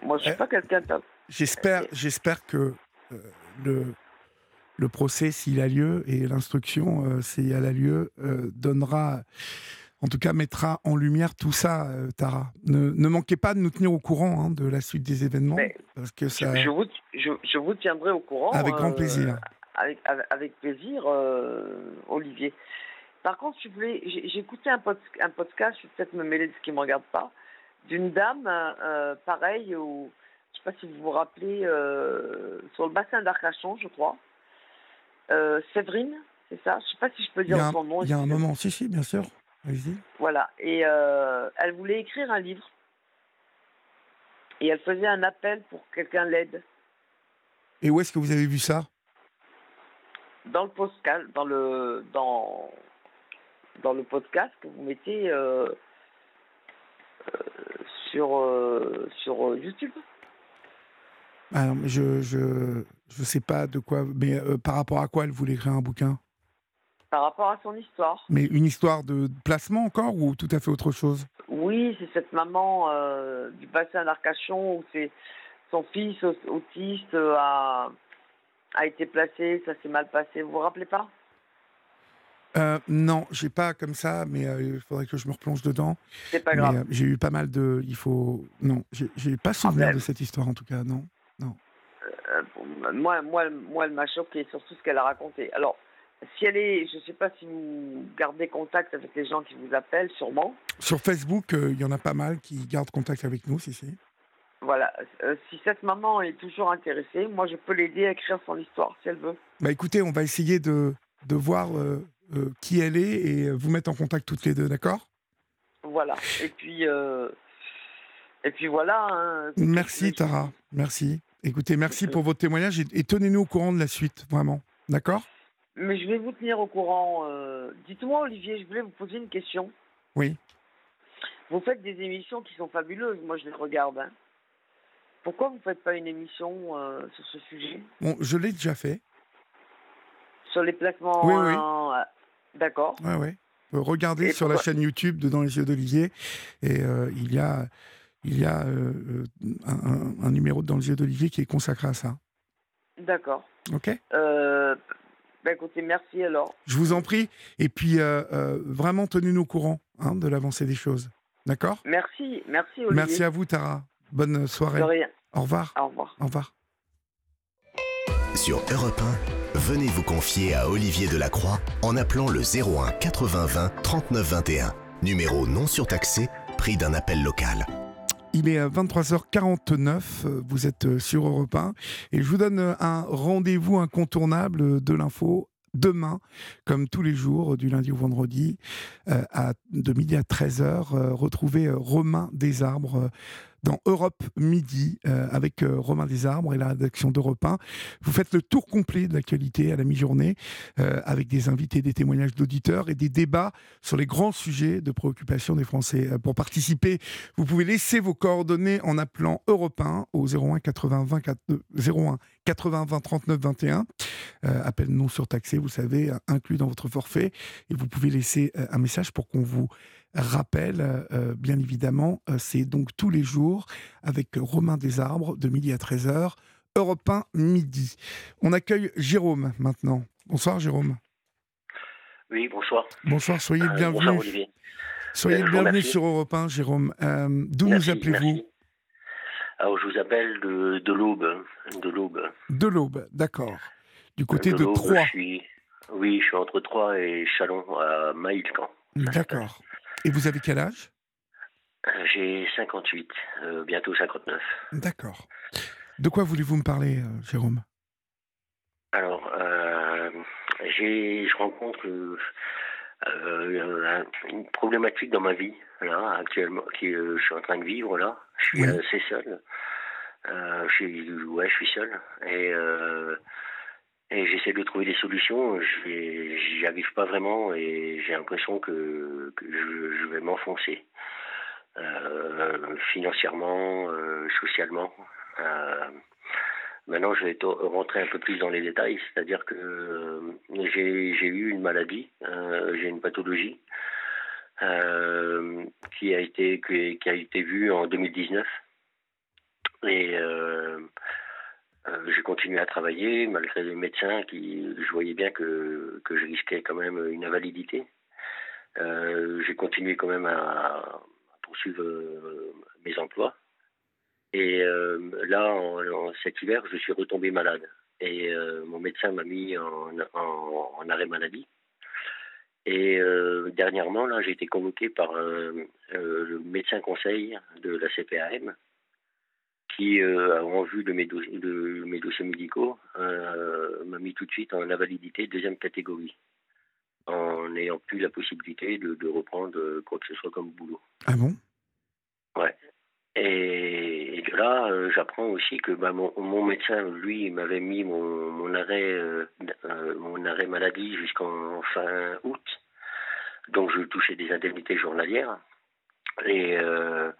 Moi, je ne suis pas quelqu'un de... J'espère que le procès, s'il a lieu, et l'instruction, s'il a lieu, donnera... En tout cas, mettra en lumière tout ça, Tara. Ne manquez pas de nous tenir au courant, hein, de la suite des événements. Parce que ça... je vous tiendrai au courant. Avec grand plaisir. Avec plaisir, Olivier. Par contre, j'ai écouté un podcast, je vais peut-être me mêler de ce qui ne me regarde pas, d'une dame, pareil, où, je ne sais pas si vous vous rappelez, sur le bassin d'Arcachon, je crois. Séverine, c'est ça? Je ne sais pas si je peux dire son nom. Il y a un moment, si, bien sûr. Allez-y. Voilà, et elle voulait écrire un livre. Et elle faisait un appel pour que quelqu'un l'aide. Et où est-ce que vous avez vu ça? Dans le podcast, dans le podcast que vous mettez sur YouTube. Alors, je sais pas de quoi, mais par rapport à quoi elle voulait écrire un bouquin? Par rapport à son histoire. Mais une histoire de placement encore ou tout à fait autre chose? Oui, c'est cette maman du bassin d'Arcachon où c'est son fils autiste a été placé, ça s'est mal passé. Vous vous rappelez pas? Non, j'ai pas comme ça, mais il faudrait que je me replonge dedans. C'est pas grave. Mais, j'ai eu pas mal de... Non, j'ai pas souvenir de cette histoire en tout cas, non. Moi, elle m'a choquée, surtout ce qu'elle a raconté. Alors... Si elle est, je ne sais pas si vous gardez contact avec les gens qui vous appellent, sûrement. Sur Facebook, il y en a pas mal qui gardent contact avec nous, si. Voilà. Si cette maman est toujours intéressée, moi, je peux l'aider à écrire son histoire, si elle veut. Bah écoutez, on va essayer de voir qui elle est et vous mettre en contact toutes les deux, d'accord? Voilà. Et puis voilà. Hein, merci, Tara. Merci. Écoutez, merci pour votre témoignage et tenez-nous au courant de la suite, vraiment. D'accord? Mais je vais vous tenir au courant. Dites-moi, Olivier, je voulais vous poser une question. Oui. Vous faites des émissions qui sont fabuleuses. Moi, je les regarde. Hein. Pourquoi vous ne faites pas une émission sur ce sujet? Bon, je l'ai déjà fait. Sur les placements... Oui. D'accord. Oui. Regardez sur la chaîne YouTube de Dans les yeux d'Olivier. Et il y a un numéro de Dans les yeux d'Olivier qui est consacré à ça. D'accord. OK. Ben écoutez, merci alors. Je vous en prie. Et puis, vraiment, tenez-nous au courant de l'avancée des choses. D'accord? Merci Olivier. Merci à vous, Tara. Bonne soirée. De rien. Au revoir. Au revoir. Sur Europe 1, venez vous confier à Olivier Delacroix en appelant le 01 80 20 39 21. Numéro non surtaxé, prix d'un appel local. Il est 23h49, vous êtes sur Europe 1 et je vous donne un rendez-vous incontournable de l'info demain, comme tous les jours, du lundi au vendredi, de midi à 13h. Retrouvez Romain Desarbres dans Europe Midi avec Romain Desarbres et la rédaction d'Europe 1. Vous faites le tour complet de l'actualité à la mi-journée avec des invités, des témoignages d'auditeurs et des débats sur les grands sujets de préoccupation des Français. Pour participer, vous pouvez laisser vos coordonnées en appelant Europe 1 au 01 80 20 39 21. Appel non surtaxé, vous savez, inclus dans votre forfait. Et vous pouvez laisser un message pour qu'on vous rappelle, bien évidemment. C'est donc tous les jours avec Romain Desarbres de midi à 13h, Europe 1 midi. On accueille Jérôme maintenant. Bonsoir Jérôme. Oui, bonsoir. Bonsoir, soyez le bienvenu. Bonsoir Olivier. Soyez le bienvenu sur Europe 1, Jérôme. D'où nous appelez-vous ? Alors je vous appelle de l'Aube. De l'Aube, d'accord. Du côté de Troyes. Oui, je suis entre Troyes et Chalon, à Maïlcan. D'accord. Et vous avez quel âge ? J'ai 58, bientôt 59. D'accord. De quoi voulez-vous me parler, Jérôme ? Alors, je rencontre une problématique dans ma vie, là, actuellement, que je suis en train de vivre, là. Je suis assez seul. Je suis seul. Et j'essaie de trouver des solutions, j'y arrive pas vraiment et j'ai l'impression que je vais m'enfoncer. Financièrement, socialement. Maintenant, je vais rentrer un peu plus dans les détails, c'est-à-dire que j'ai eu une maladie, j'ai une pathologie qui a été vue en 2019. Et... j'ai continué à travailler, malgré les médecins je voyais bien que je risquais quand même une invalidité. J'ai continué quand même à poursuivre mes emplois. Et là, cet hiver, je suis retombé malade. Et mon médecin m'a mis en arrêt maladie. Et dernièrement, là, j'ai été convoqué par le médecin conseil de la CPAM qui, en vue de mes dossiers médicaux, m'a mis tout de suite en invalidité deuxième catégorie, en n'ayant plus la possibilité de reprendre quoi que ce soit comme boulot. Ah bon? Ouais. Et de là, j'apprends aussi que mon médecin, lui, m'avait mis mon arrêt maladie jusqu'en fin août. Donc, je touchais des indemnités journalières. Et là,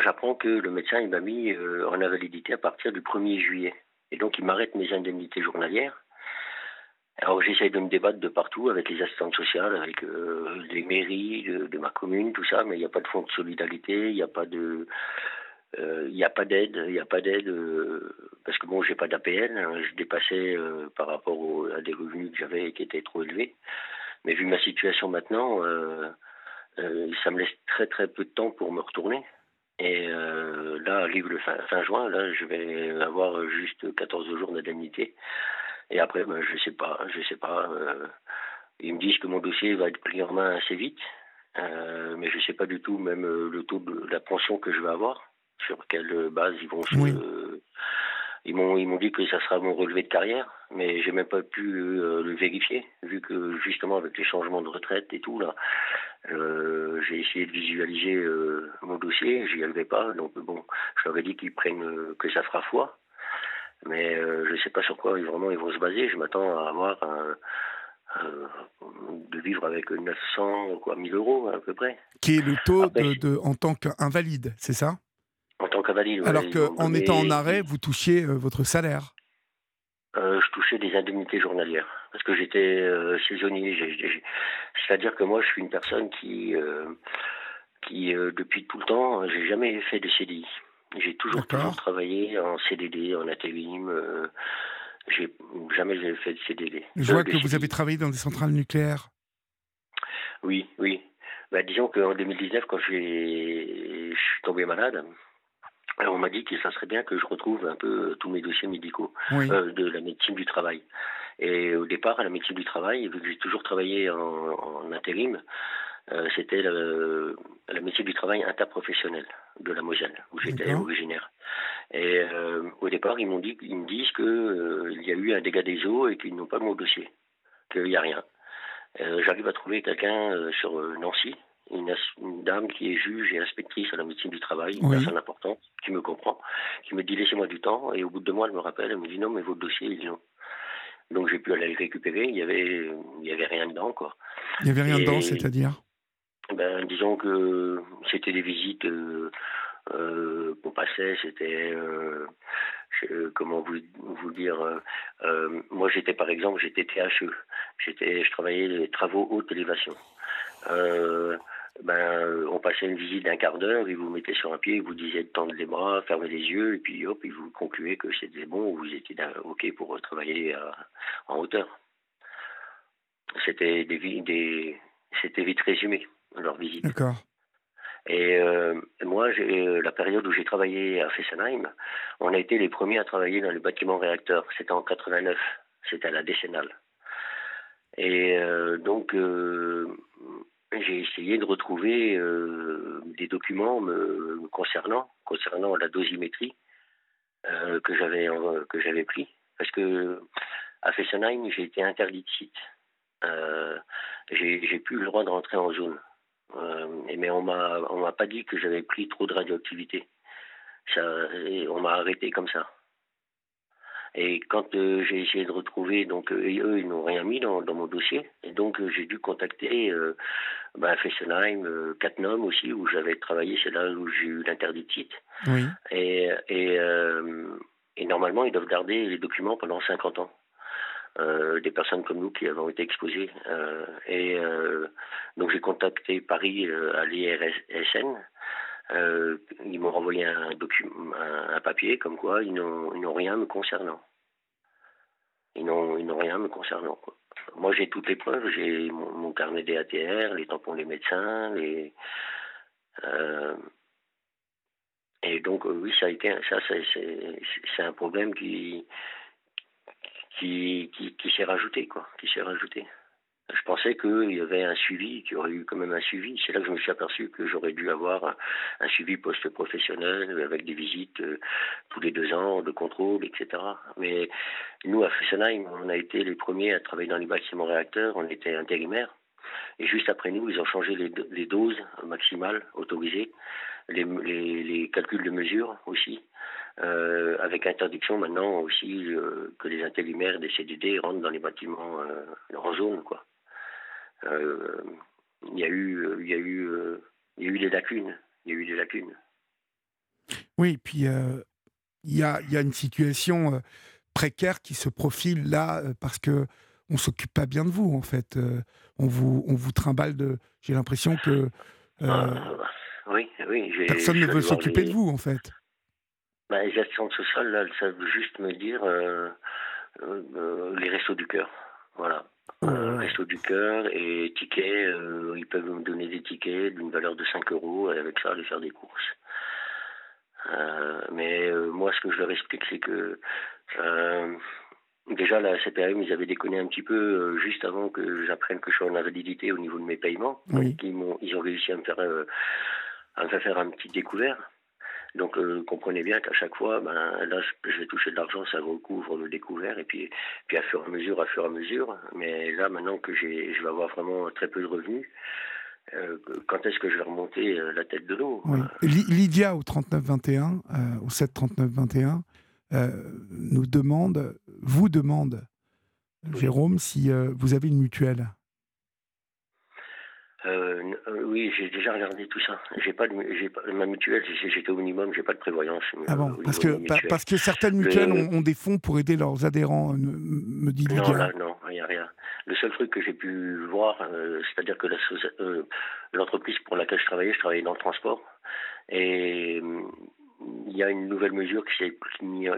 j'apprends que le médecin, il m'a mis en invalidité à partir du 1er juillet. Et donc, il m'arrête mes indemnités journalières. Alors, j'essaye de me débattre de partout avec les assistantes sociales, avec les mairies de ma commune, tout ça, mais il n'y a pas de fonds de solidarité, il n'y a pas de... Il n'y a pas d'aide, parce que bon, j'ai pas d'APL, hein, je dépassais par rapport à des revenus que j'avais qui étaient trop élevés. Mais vu ma situation maintenant, ça me laisse très très peu de temps pour me retourner. Et là, arrive le fin juin, là, je vais avoir juste 14 jours d'indemnité. Et après, ben, je sais pas. Ils me disent que mon dossier va être pris en main assez vite, mais je sais pas du tout même le taux de la pension que je vais avoir, sur quelle base ils vont. Oui. Ils m'ont dit que ça sera mon relevé de carrière, mais j'ai même pas pu le vérifier, vu que justement avec les changements de retraite et tout là, j'ai essayé de visualiser mon dossier, j'y arrivais pas, donc bon, je leur ai dit qu'ils prennent que ça fera foi. Mais je ne sais pas sur quoi vraiment ils vont se baser. Je m'attends à avoir de vivre avec 900 ou 1 000 euros à peu près. Qui est le taux en tant qu'invalide, c'est ça? En tant qu'invalide, oui. Alors qu'en étant en arrêt, vous touchiez votre salaire? Je touchais des indemnités journalières parce que j'étais saisonnier. C'est-à-dire que moi, je suis une personne qui depuis tout le temps, j'ai jamais fait de CDI. J'ai toujours travaillé en CDD, en intérim. J'ai jamais fait de CDD. Je vois que vous avez travaillé dans des centrales nucléaires. Oui, oui. Bah, disons qu'en 2019, quand je suis tombé malade, alors on m'a dit que ça serait bien que je retrouve un peu tous mes dossiers médicaux, oui, de la médecine du travail. Et au départ, à la médecine du travail, vu que j'ai toujours travaillé en intérim, c'était la médecine du travail interprofessionnel de la Moselle, où j'étais originaire. Et au départ, ils me disent qu'il y a eu un dégât des eaux et qu'ils n'ont pas mon dossier, qu'il n'y a rien. J'arrive à trouver quelqu'un sur Nancy, une dame qui est juge et inspectrice à la médecine du travail, une personne importante, qui me comprend, qui me dit « laissez-moi du temps », et au bout de 2 mois, elle me rappelle, elle me dit « non, mais votre dossier, ils l'ont ». Donc j'ai pu aller le récupérer, il n'y avait rien dedans, quoi. Il n'y avait rien dedans, c'est-à-dire ? Ben, disons que c'était des visites qu'on passait, c'était, comment vous dire, moi j'étais THE, je travaillais les travaux haute élévation. On passait une visite d'un quart d'heure, ils vous mettaient sur un pied, ils vous disaient de tendre les bras, fermer les yeux, et puis hop, ils vous concluaient que c'était bon, vous étiez OK pour travailler en hauteur. C'était vite résumé, leur visite. D'accord. Et moi, la période où j'ai travaillé à Fessenheim, on a été les premiers à travailler dans le bâtiment réacteur. C'était en 89, c'était à la décennale. Et donc, j'ai essayé de retrouver des documents me concernant la dosimétrie que j'avais pris. Parce que à Fessenheim, j'ai été interdit de site. J'ai plus le droit de rentrer en zone. Mais on m'a pas dit que j'avais pris trop de radioactivité. On m'a arrêté comme ça. Et quand j'ai essayé de retrouver, donc eux, ils n'ont rien mis dans mon dossier. Et donc j'ai dû contacter Fessenheim, Cattenom aussi, où j'avais travaillé, c'est là où j'ai eu l'interdit de site. Oui. Et normalement, ils doivent garder les documents pendant 50 ans. Des personnes comme nous qui avons été exposées. Donc j'ai contacté Paris à l'IRSN. Ils m'ont renvoyé un papier comme quoi ils n'ont rien me concernant. Ils n'ont rien me concernant, quoi. Moi j'ai toutes les preuves, j'ai mon carnet des ATR, les tampons des médecins, et donc oui, ça a été c'est un problème qui s'est rajouté, quoi, Je pensais qu'il y avait un suivi, qu'il y aurait eu quand même un suivi. C'est là que je me suis aperçu que j'aurais dû avoir un suivi post-professionnel avec des visites tous les 2 ans, de contrôle, etc. Mais nous, à Fessenheim, on a été les premiers à travailler dans les bâtiments réacteurs. On était intérimaires. Et juste après nous, ils ont changé les doses maximales autorisées, les calculs de mesure aussi, avec interdiction maintenant aussi que les intérimaires des CDD rentrent dans les bâtiments en zone, quoi. Il y a eu des lacunes. Oui, puis il y a une situation précaire qui se profile là parce que on s'occupe pas bien de vous, en fait. On vous trimballe de... J'ai l'impression que... Personne ne veut s'occuper de vous, en fait. Bah, les assistantes sociales, là, elles savent juste me dire les restos du cœur. Voilà. Restos du cœur et tickets. Ils peuvent me donner des tickets d'une valeur de 5 € et avec ça, aller faire des courses. Mais moi, ce que je leur explique, c'est que... Déjà, la CPAM, ils avaient déconné un petit peu juste avant que j'apprenne que je suis en invalidité au niveau de mes paiements. Oui. Donc, ils ont réussi à me faire un petit découvert. Donc, comprenez bien qu'à chaque fois, là, je vais toucher de l'argent, ça recouvre le découvert. Et puis à fur et à mesure. Mais là, maintenant que je vais avoir vraiment très peu de revenus, quand est-ce que je vais remonter la tête de l'eau? Oui. Lydia, au 39-21, au 7-39-21... vous demande, Jérôme, si vous avez une mutuelle. Oui, j'ai déjà regardé tout ça. Ma mutuelle, j'étais au minimum, j'ai pas de prévoyance. Ah bon, parce que certaines mutuelles ont des fonds pour aider leurs adhérents, me dit Lydia. Non, il n'y a rien. Le seul truc que j'ai pu voir, c'est-à-dire que l'entreprise pour laquelle je travaillais dans le transport, et... Il y a une nouvelle mesure qui s'est mise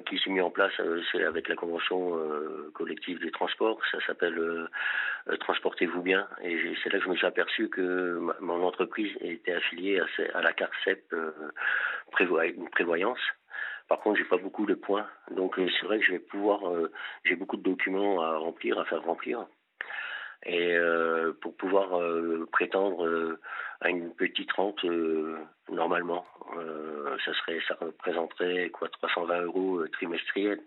en place, c'est avec la convention collective des transports, ça s'appelle « Transportez-vous bien ». Et c'est là que je me suis aperçu que mon entreprise était affiliée à la CARCEP prévoyance. Par contre, j'ai pas beaucoup de points, donc c'est vrai que je vais pouvoir... j'ai beaucoup de documents à faire remplir. Et pour pouvoir prétendre à une petite rente, normalement, ça représenterait 320 € trimestriels.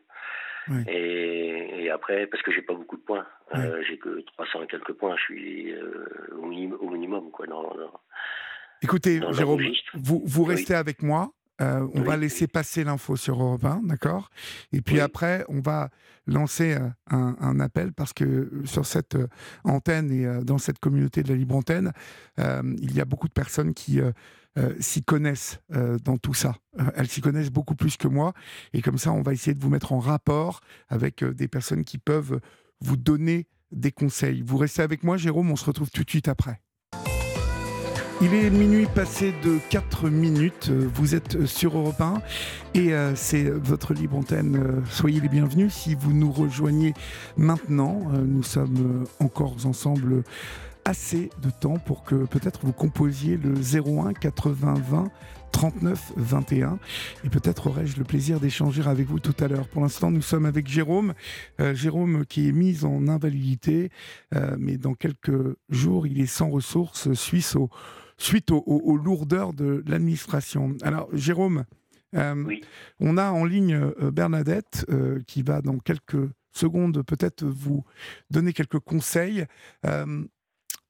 Oui. Et après, parce que j'ai pas beaucoup de points, oui. J'ai que 300 et quelques points, je suis au minimum, quoi. Écoutez, dans Jérôme, vous restez avec moi. On va laisser passer l'info sur Europe 1, d'accord? Et puis après, on va lancer un appel parce que sur cette antenne et dans cette communauté de la Libre Antenne, il y a beaucoup de personnes qui s'y connaissent dans tout ça. Elles s'y connaissent beaucoup plus que moi. Et comme ça, on va essayer de vous mettre en rapport avec des personnes qui peuvent vous donner des conseils. Vous restez avec moi, Jérôme, on se retrouve tout de suite après. Il est minuit passé de 4 minutes, vous êtes sur Europe 1 et c'est votre libre antenne, soyez les bienvenus. Si vous nous rejoignez maintenant, nous sommes encore ensemble assez de temps pour que peut-être vous composiez le 01 80 20 39 21 et peut-être aurais-je le plaisir d'échanger avec vous tout à l'heure. Pour l'instant, nous sommes avec Jérôme. Jérôme qui est mis en invalidité, mais dans quelques jours, il est sans ressources suite aux lourdeurs de l'administration. Alors Jérôme, on a en ligne Bernadette qui va dans quelques secondes peut-être vous donner quelques conseils.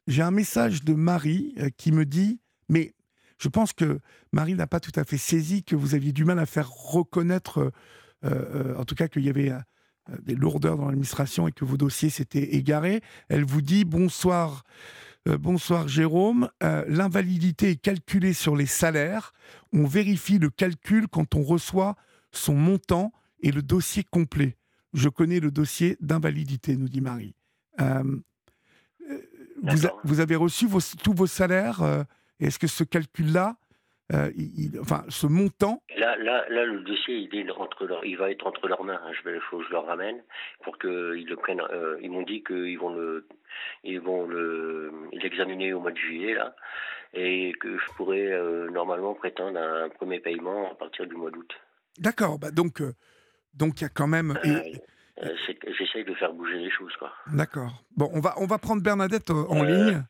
J'ai un message de Marie qui me dit, mais je pense que Marie n'a pas tout à fait saisi que vous aviez du mal à faire reconnaître, en tout cas qu'il y avait des lourdeurs dans l'administration et que vos dossiers s'étaient égarés. Elle vous dit « Bonsoir ». Bonsoir Jérôme, l'invalidité est calculée sur les salaires, on vérifie le calcul quand on reçoit son montant et le dossier complet. Je connais le dossier d'invalidité, nous dit Marie. Vous avez reçu tous vos salaires, est-ce que ce calcul-là, ce montant... Là, le dossier, il va être entre leurs mains. Il faut que je le ramène pour qu'ils le prennent. Ils m'ont dit qu'ils vont l'examiner au mois de juillet, là, et que je pourrais normalement prétendre à un premier paiement à partir du mois d'août. D'accord. Bah donc, il y a quand même... J'essaye de faire bouger les choses, quoi. D'accord. Bon, on va prendre Bernadette en ligne,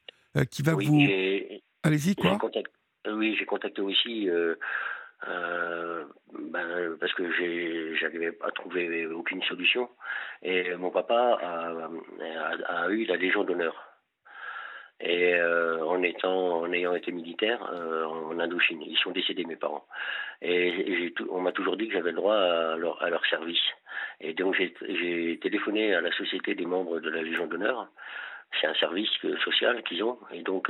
qui va vous... Allez-y, quoi. J'ai contacté aussi... parce que j'arrivais à trouver aucune solution, et mon papa a eu la Légion d'honneur, et en ayant été militaire en Indochine. Ils sont décédés, mes parents, et on m'a toujours dit que j'avais le droit à leur service, et donc j'ai téléphoné à la société des membres de la Légion d'honneur. C'est un service social qu'ils ont, et donc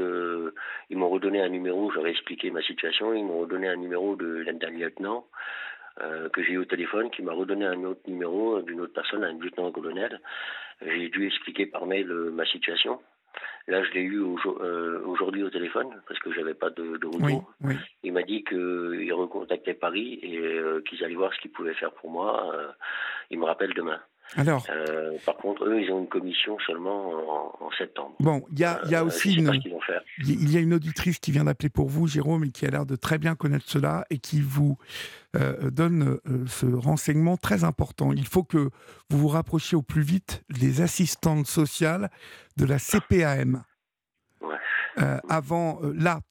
ils m'ont redonné un numéro. J'aurais expliqué ma situation, ils m'ont redonné un numéro d'un lieutenant que j'ai eu au téléphone, qui m'a redonné un autre numéro d'une autre personne, un lieutenant-colonel. J'ai dû expliquer par mail ma situation. Là, je l'ai eu aujourd'hui au téléphone, parce que je n'avais pas de retour. Oui. Il m'a dit qu'il recontactait Paris et qu'ils allaient voir ce qu'ils pouvaient faire pour moi. Il me rappelle demain. Alors, par contre, eux, ils ont une commission seulement en septembre. Bon, il y a aussi une auditrice qui vient d'appeler pour vous, Jérôme, et qui a l'air de très bien connaître cela, et qui vous donne ce renseignement très important. Il faut que vous vous rapprochiez au plus vite des assistantes sociales de la CPAM. Ouais.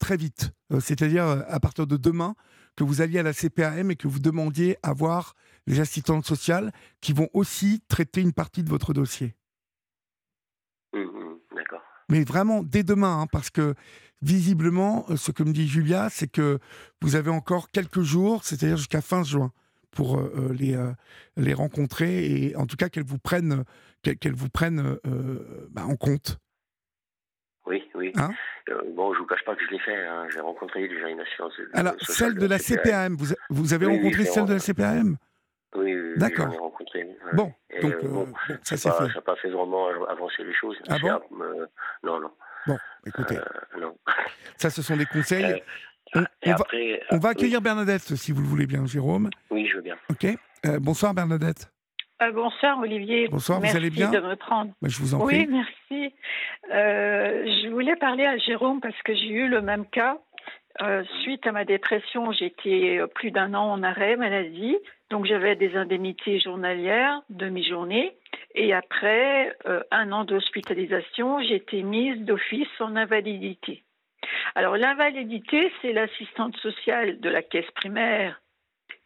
Très vite, c'est-à-dire à partir de demain, que vous alliez à la CPAM et que vous demandiez à voir les assistantes sociales qui vont aussi traiter une partie de votre dossier. D'accord. Mais vraiment, dès demain, parce que visiblement, ce que me dit Julia, c'est que vous avez encore quelques jours, c'est-à-dire jusqu'à fin juin, pour les rencontrer, et en tout cas qu'elles vous prennent en compte. Oui. Hein? Je vous cache pas que je l'ai fait. Hein. J'ai rencontré déjà une assistante. Alors, celle de la CPAM, vous avez rencontré celle de la CPAM? Oui, d'accord. J'en ai rencontré. Bon, donc ça s'est fait. Ça n'a pas fait vraiment avancer les choses. Ah bon? Non. Bon, écoutez. Non. Ça, ce sont des conseils. On va accueillir Bernadette, si vous le voulez bien, Jérôme. Oui, je veux bien. OK. Bonsoir, Bernadette. Bonsoir Olivier, bonsoir, merci, vous allez bien, de me prendre. Je vous en prie. Oui, merci. Je voulais parler à Jérôme parce que j'ai eu le même cas. Suite à ma dépression, j'étais plus d'un an en arrêt maladie, donc j'avais des indemnités journalières, demi-journée, et après un an d'hospitalisation, j'ai été mise d'office en invalidité. Alors l'invalidité, c'est l'assistante sociale de la caisse primaire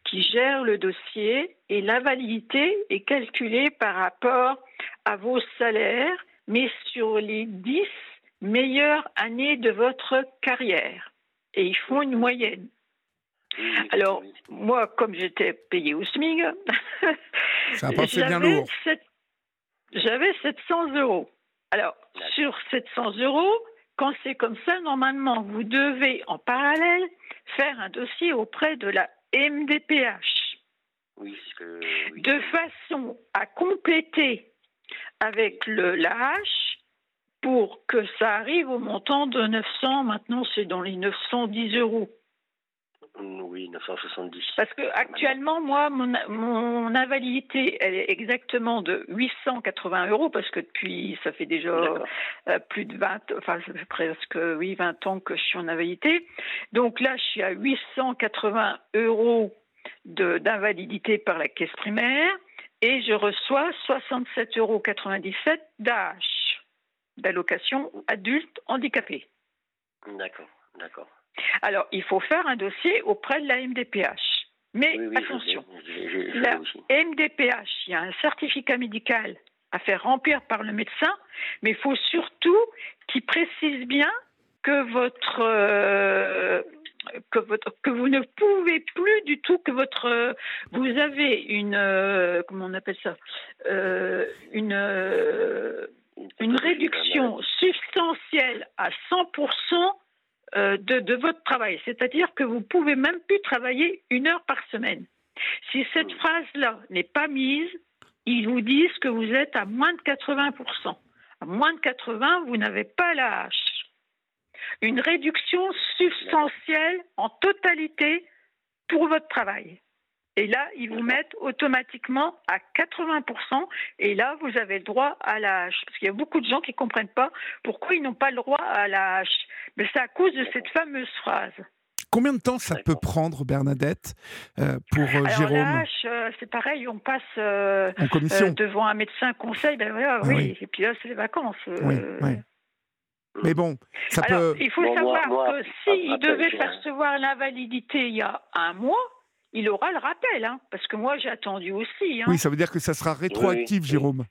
qui gère le dossier, et l'invalidité est calculée par rapport à vos salaires, mais sur les 10 meilleures années de votre carrière. Et ils font une moyenne. Alors, moi, comme j'étais payée au SMIG, j'avais 700 €. Alors, sur 700 €, quand c'est comme ça, normalement, vous devez en parallèle faire un dossier auprès de la MDPH, de façon à compléter avec l'AH pour que ça arrive au montant de 900, maintenant c'est dans les 910 €. Oui, 970. Parce que actuellement, moi, mon invalidité, elle est exactement de 880 €, parce que depuis, ça fait déjà plus de 20 ans que je suis en invalidité. Donc là, je suis à 880 € d'invalidité par la caisse primaire, et je reçois 67,97 € d'AH, d'allocation adulte handicapé. D'accord. Alors, il faut faire un dossier auprès de la MDPH. Mais attention, la MDPH, il y a un certificat médical à faire remplir par le médecin, mais il faut surtout qu'il précise bien que vous ne pouvez plus du tout, vous avez une réduction substantielle à 100% de votre travail, c'est-à-dire que vous ne pouvez même plus travailler 1 heure par semaine. Si cette phrase-là n'est pas mise, ils vous disent que vous êtes à moins de 80%. À moins de 80%, vous n'avez pas la hache. Une réduction substantielle en totalité pour votre travail. Et là, ils vous mettent automatiquement à 80%, et là, vous avez le droit à la hache. Parce qu'il y a beaucoup de gens qui ne comprennent pas pourquoi ils n'ont pas le droit à la hache. Mais c'est à cause de cette fameuse phrase. Combien de temps ça peut prendre, Bernadette, pour Jérôme? Alors là, c'est pareil, on passe en commission. Devant un médecin conseil, oui. Et puis là, c'est les vacances. Oui. Mais bon, ça peut... Il faut savoir que s'il devait percevoir l'invalidité il y a un mois, il aura le rappel, parce que moi, j'ai attendu aussi. Oui, ça veut dire que ça sera rétroactif, Jérôme.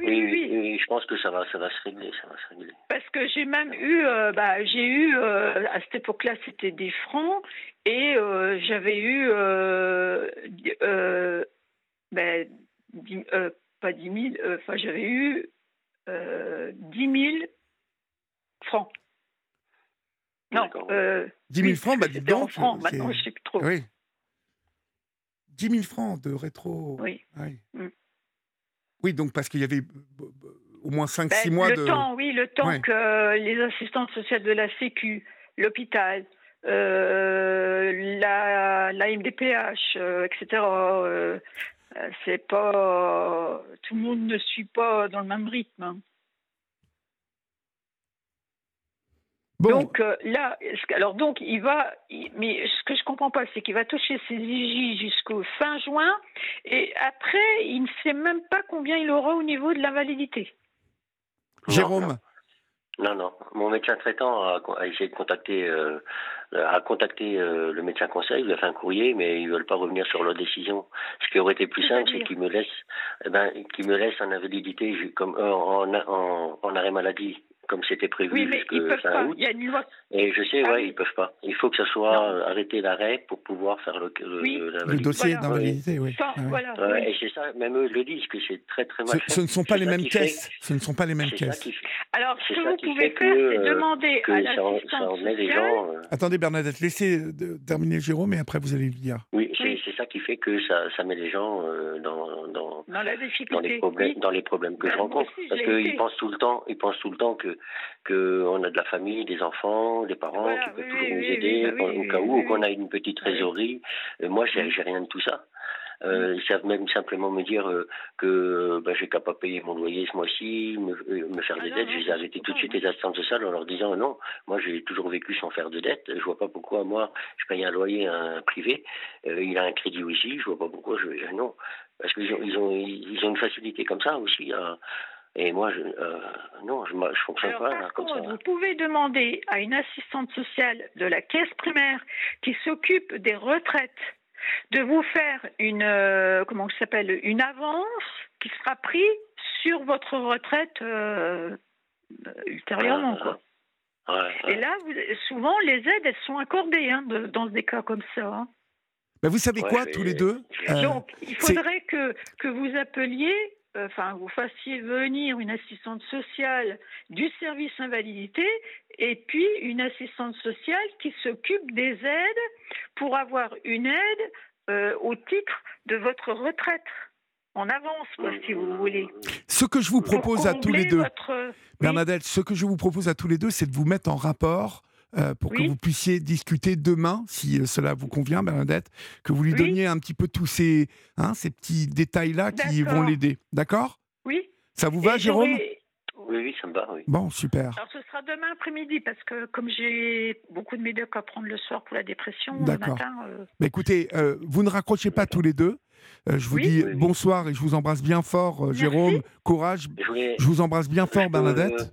Oui, je pense que ça va se régler, Parce que j'ai même eu, à cette époque-là, c'était des francs, et j'avais eu, pas 10 000, j'avais eu 10 000 francs. Non, 10 000 francs, dis donc. Francs, maintenant, je ne sais plus trop. Oui. 10 000 francs de rétro. Oui. Mm. Oui, donc parce qu'il y avait au moins 5-6 mois de... Le temps que les assistantes sociales de la Sécu, l'hôpital, la MDPH, etc., c'est pas... Tout le monde ne suit pas dans le même rythme. Bon. Donc là, donc mais ce que je comprends pas, c'est qu'il va toucher ses IJ jusqu'au fin juin, et après, il ne sait même pas combien il aura au niveau de l'invalidité. Jérôme. Non. Mon médecin traitant a essayé de contacter le médecin conseil, il a fait un courrier, mais ils ne veulent pas revenir sur leur décision. Ce qui aurait été plus simple, c'est qu'ils me laissent en invalidité comme en arrêt maladie, comme c'était prévu. Oui, mais ils peuvent pas. Il y a une loi. Et je sais, ils peuvent pas. Il faut que ça soit arrêté l'arrêt pour pouvoir faire le dossier d'invalidité. Voilà. Et c'est ça, même eux le disent, que c'est très très mal fait. Ce ne sont pas les mêmes caisses. Alors, ce que vous pouvez faire, c'est demander à l'assistante sociale... Attendez, Bernadette, laissez terminer Jérôme et après vous allez le dire. Oui, c'est ça qui fait que ça met les gens dans les problèmes que je rencontre. Parce qu'ils pensent tout le temps qu'on a de la famille, des enfants, des parents qui peuvent toujours nous aider au cas où, ou qu'on a une petite trésorerie. Moi, j'ai rien de tout ça. Ils savent même simplement me dire que j'ai qu'à pas payer mon loyer ce mois-ci, me faire des dettes. Je les ai arrêtés tout de suite, les assistantes sociales, en leur disant non, moi j'ai toujours vécu sans faire de dettes, je vois pas pourquoi moi je paye un loyer à un privé, il a un crédit aussi, je vois pas pourquoi non. Parce qu'ils ont une facilité comme ça aussi et moi je fonctionne pas comme ça. Vous pouvez demander à une assistante sociale de la caisse primaire qui s'occupe des retraites de vous faire une avance qui sera prise sur votre retraite ultérieurement. Et là, souvent, les aides, elles sont accordées dans des cas comme ça. Vous savez quoi, tous les deux ? Donc, il faudrait que vous appeliez, vous fassiez venir une assistante sociale du service invalidité et puis une assistante sociale qui s'occupe des aides pour avoir une aide au titre de votre retraite en avance, si vous voulez. Ce que je vous propose à tous les deux, Bernadette, ce que je vous propose à tous les deux, c'est de vous mettre en rapport pour que vous puissiez discuter demain, si cela vous convient, Bernadette, que vous lui donniez un petit peu tous ces petits détails-là qui vont l'aider. D'accord ? Oui. Ça vous va, Jérôme ? Oui, ça me va, oui. Bon, super. Alors, ce sera demain après-midi, parce que comme j'ai beaucoup de médocs à prendre le soir pour la dépression, le matin... Mais écoutez, vous ne raccrochez pas tous les deux. Je vous dis bonsoir et je vous embrasse bien fort, Jérôme. Courage. Je vous embrasse bien fort, Bernadette.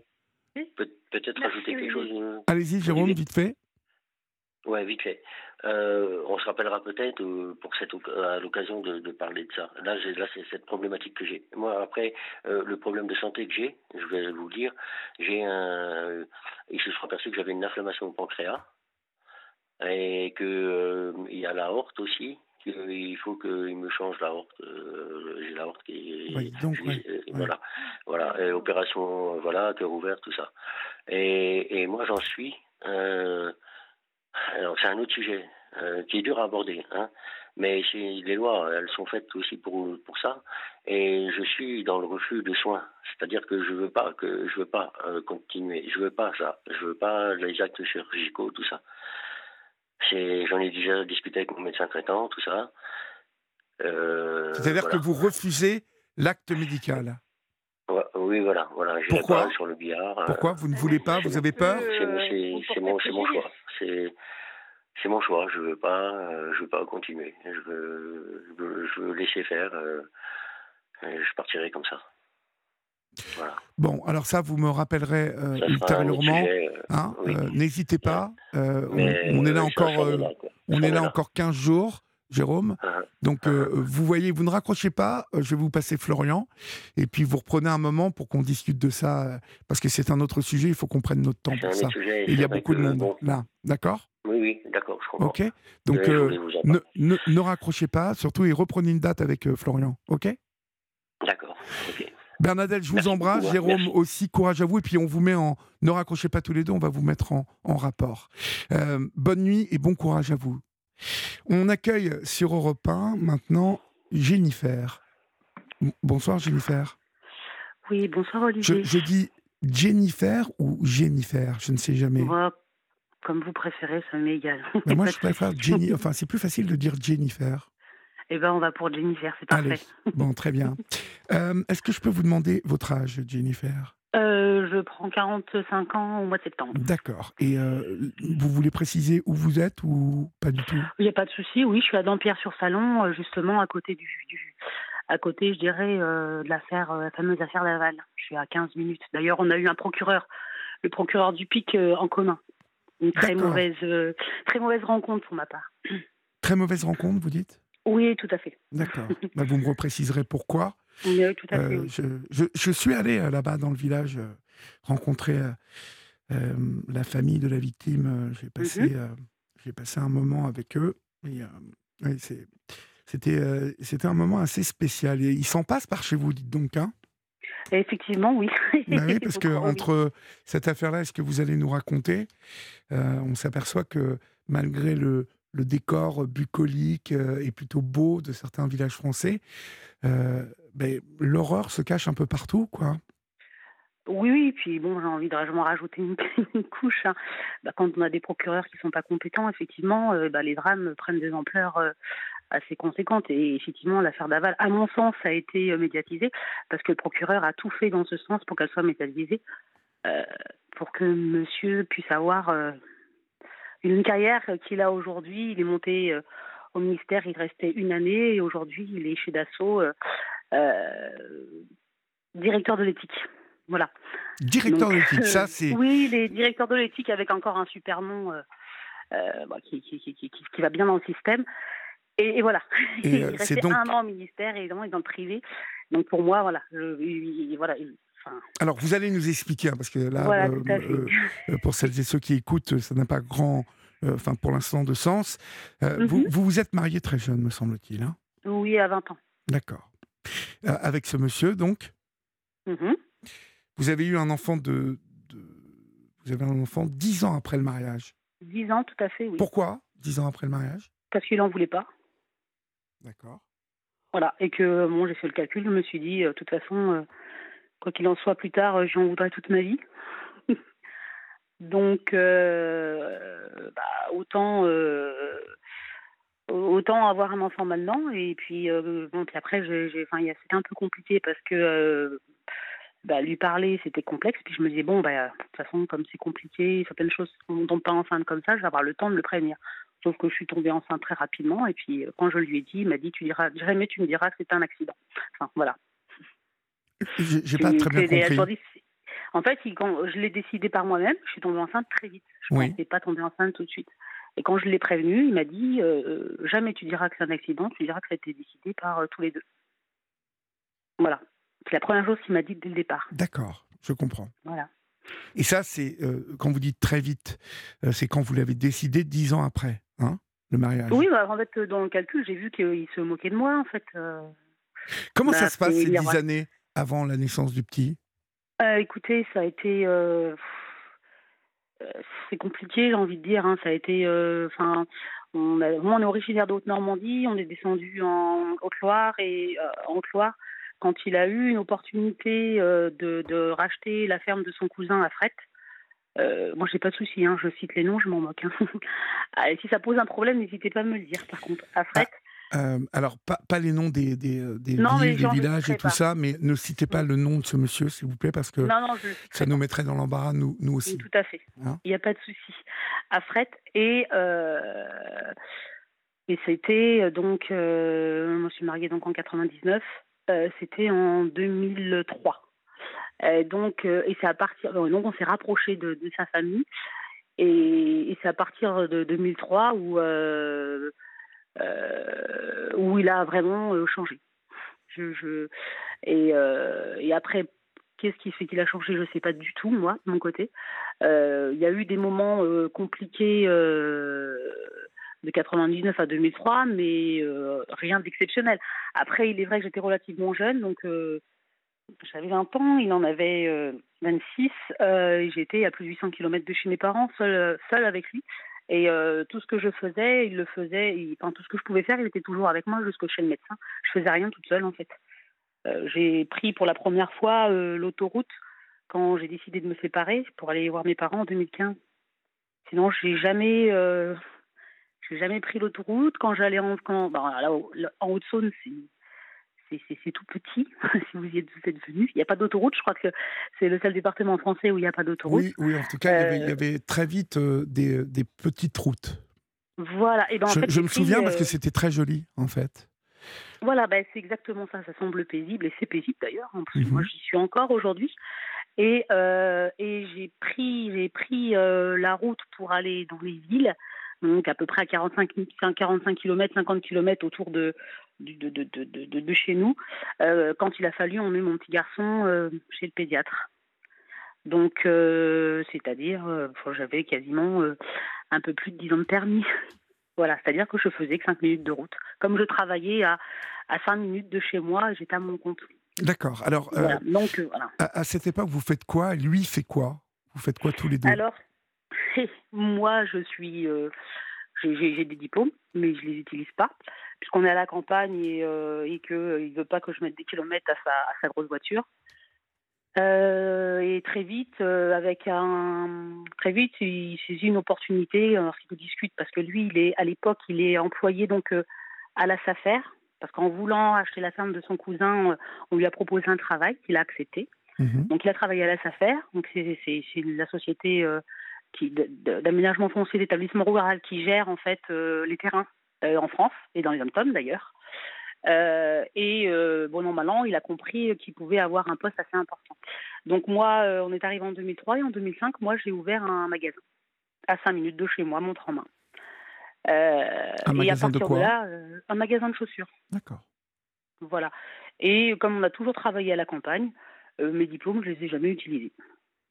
Peut-être ajouter quelque chose. Allez-y, Jérôme, vite fait. Oui, vite fait. On se rappellera peut-être à l'occasion de parler de ça. Là, c'est cette problématique que j'ai. Moi, après, le problème de santé que j'ai, je vais vous le dire, ils se sont aperçus que j'avais une inflammation au pancréas et qu'il y a l'aorte aussi. Il faut qu'il me change l'aorte. J'ai l'aorte qui est... Voilà, opération, cœur ouvert, tout ça. Et moi, j'en suis... Alors, c'est un autre sujet qui est dur à aborder, mais les lois, elles sont faites aussi pour ça, et je suis dans le refus de soins, c'est-à-dire que je veux pas continuer, je veux pas ça, je veux pas les actes chirurgicaux, tout ça. J'en ai déjà discuté avec mon médecin traitant, tout ça. C'est-à-dire que vous refusez l'acte médical ? Oui, voilà. Pourquoi pas sur le billard. Pourquoi vous ne voulez pas ? Vous avez peur ? C'est mon choix. C'est c'est mon choix. Je veux pas continuer. Je veux laisser faire. Et je partirai comme ça. Voilà. Bon, alors ça, vous me rappellerez ultérieurement. Hein, oui. N'hésitez pas. On est là encore 15 jours, Jérôme. Donc, vous voyez, vous ne raccrochez pas. Je vais vous passer Florian. Et puis, vous reprenez un moment pour qu'on discute de ça. Parce que c'est un autre sujet. Il faut qu'on prenne notre temps pour ça. Sujet, et il y a beaucoup de monde là. D'accord ? Oui, d'accord, je comprends. OK ? Donc, ne raccrochez pas, surtout, et reprenez une date avec Florian. OK ? D'accord. OK. Bernadette, je vous embrasse. Beaucoup, Jérôme merci. Aussi, courage à vous. Et puis on vous met en... Ne raccrochez pas tous les deux, on va vous mettre en rapport. Bonne nuit et bon courage à vous. On accueille sur Europe 1 maintenant Jennifer. Bonsoir Jennifer. Oui, bonsoir Olivier. Je dis Jennifer ou Jennifer, je ne sais jamais. Moi, comme vous préférez, ça m'est égal. Ben moi je préfère Jennifer, enfin c'est plus facile de dire Jennifer. Eh bien, on va pour Jennifer, c'est parfait. Allez. Bon, très bien. Est-ce que je peux vous demander votre âge, Jennifer ? Je prends 45 ans au mois de septembre. D'accord. Et vous voulez préciser où vous êtes ou pas du tout ? Il n'y a pas de souci, oui. Je suis à Dampierre-sur-Salon, justement, à côté, je dirais, de la fameuse affaire Laval. Je suis à 15 minutes. D'ailleurs, on a eu un procureur, le procureur du Pic, en commun. Une très mauvaise rencontre, pour ma part. Très mauvaise rencontre, vous dites ? Oui, tout à fait. D'accord. Bah, vous me repréciserez pourquoi. Oui, tout à fait. Oui. Je suis allé là-bas dans le village rencontrer la famille de la victime. J'ai passé un moment avec eux. Et, c'était un moment assez spécial. Et il s'en passe par chez vous, dites donc. Hein ? Effectivement, oui. Bah oui, parce que entre cette affaire-là et ce que vous allez nous raconter, on s'aperçoit que malgré le décor bucolique et plutôt beau de certains villages français, l'horreur se cache un peu partout, quoi. Oui, puis bon, j'ai envie de rajouter une couche. Hein. Bah, quand on a des procureurs qui ne sont pas compétents, effectivement, les drames prennent des ampleurs assez conséquentes. Et effectivement, l'affaire Daval, à mon sens, a été médiatisée, parce que le procureur a tout fait dans ce sens pour qu'elle soit médiatisée, pour que monsieur puisse avoir... une carrière qu'il a aujourd'hui. Il est monté au ministère, il restait une année, et aujourd'hui, il est chez Dassault, directeur de l'éthique. Voilà. Directeur de l'éthique, ça c'est... Oui, il est directeur de l'éthique avec encore un super nom qui va bien dans le système. Et voilà. Et il restait donc... un an au ministère, et évidemment, il est dans le privé. Donc pour moi, voilà. Alors, vous allez nous expliquer, hein, parce que là, voilà, pour celles et ceux qui écoutent, ça n'a pas grand, pour l'instant, de sens. Vous êtes mariée très jeune, me semble-t-il. Hein ? Oui, à 20 ans. D'accord. Avec ce monsieur, donc. Vous avez eu un enfant Vous avez un enfant 10 ans après le mariage. 10 ans, tout à fait, oui. Pourquoi 10 ans après le mariage ? Parce qu'il n'en voulait pas. D'accord. Voilà, et que, bon, j'ai fait le calcul, je me suis dit, de toute façon... quoi qu'il en soit, plus tard, j'en voudrais toute ma vie. Donc, autant avoir un enfant maintenant. Et puis, après, c'était un peu compliqué parce que lui parler, c'était complexe. Puis je me disais, de toute façon, comme c'est compliqué, certaines choses, on ne tombe pas enceinte comme ça, je vais avoir le temps de le prévenir. Sauf que je suis tombée enceinte très rapidement. Et puis, quand je lui ai dit, il m'a dit, jamais tu me diras que c'était un accident. Enfin, voilà. J'ai pas très bien compris. En fait, quand je l'ai décidé par moi-même, je suis tombée enceinte très vite. Je ne pensais pas tomber enceinte tout de suite. Et quand je l'ai prévenu, il m'a dit jamais tu diras que c'est un accident, tu diras que ça a été décidé par tous les deux. Voilà. C'est la première chose qu'il m'a dit dès le départ. D'accord, je comprends. Voilà. Et ça, c'est quand vous dites très vite, c'est quand vous l'avez décidé 10 ans après, hein, le mariage. Oui, en fait, dans le calcul, j'ai vu qu'il se moquait de moi, en fait. Comment ça se passe ces 10 années avant la naissance du petit ? Écoutez, ça a été... c'est compliqué, j'ai envie de dire. Hein, ça a été... on est originaire de Haute-Normandie, on est descendu en Haute-Loire. Et en Haute-Loire, quand il a eu une opportunité de racheter la ferme de son cousin à Frette, moi, j'ai pas de souci, hein, je cite les noms, je m'en moque. Hein. Si ça pose un problème, n'hésitez pas à me le dire, par contre. À Frette... Alors, pas les noms des non, villes, des villages et tout ça, mais ne citez pas le nom de ce monsieur, s'il vous plaît, parce que ça nous mettrait dans l'embarras, nous aussi. Oui, tout à fait. Il n'y a pas de souci. À Frette, et c'était donc... moi, je suis mariée donc en 99. C'était en 2003. Et c'est à partir... Donc, on s'est rapproché de sa famille. Et c'est à partir de 2003 où il a vraiment changé. Et après, qu'est-ce qui fait qu'il a changé ? Je ne sais pas du tout, moi, de mon côté. Il y a eu des moments compliqués de 99 à 2003, mais rien d'exceptionnel. Après, il est vrai que j'étais relativement jeune, donc j'avais 20 ans, il en avait 26. J'étais à plus de 800 km de chez mes parents, seule avec lui. Et tout ce que je faisais, il le faisait. Tout ce que je pouvais faire, il était toujours avec moi jusqu'au chez le médecin. Je faisais rien toute seule, en fait. J'ai pris pour la première fois l'autoroute quand j'ai décidé de me séparer pour aller voir mes parents en 2015. Sinon, j'ai jamais pris l'autoroute. Quand j'allais en Haute-Saône, c'est tout petit. Si vous êtes venus, il n'y a pas d'autoroute. Je crois que c'est le seul département français où il n'y a pas d'autoroute. Oui, en tout cas, il y avait très vite des petites routes. Voilà. Et je me souviens parce que c'était très joli, en fait. Voilà, c'est exactement ça. Ça semble paisible, et c'est paisible d'ailleurs. En plus, moi, j'y suis encore aujourd'hui. Et j'ai pris la route pour aller dans les villes. Donc à peu près à 45 km, 50 km autour de chez nous. Quand il a fallu, on met mon petit garçon chez le pédiatre. Donc, c'est-à-dire, j'avais quasiment un peu plus de 10 ans de permis. Voilà, c'est-à-dire que je faisais que 5 minutes de route. Comme je travaillais à 5 minutes de chez moi, j'étais à mon compte. D'accord. Alors, voilà. Donc, voilà. À cette époque, vous faites quoi ? Lui fait quoi ? Vous faites quoi tous les deux ? Alors, moi, j'ai des diplômes, mais je ne les utilise pas, puisqu'on est à la campagne et qu'il ne veut pas que je mette des kilomètres à sa grosse voiture. Et très vite, il saisit une opportunité. Alors, il discute parce que lui, à l'époque, il est employé donc à la SAFER, parce qu'en voulant acheter la ferme de son cousin, on lui a proposé un travail qu'il a accepté. Donc, il a travaillé à la SAFER. Donc, c'est la société... d'aménagement foncier d'établissement rural qui gère en fait les terrains en France et dans les Dom-Tom d'ailleurs. Bon an mal an, il a compris qu'il pouvait avoir un poste assez important. Donc moi, on est arrivé en 2003 et en 2005, moi j'ai ouvert un magasin à 5 minutes de chez moi, montre en main. Un magasin de quoi ? Et à partir de là, un magasin de chaussures. D'accord. Voilà. Et comme on a toujours travaillé à la campagne, mes diplômes, je les ai jamais utilisés.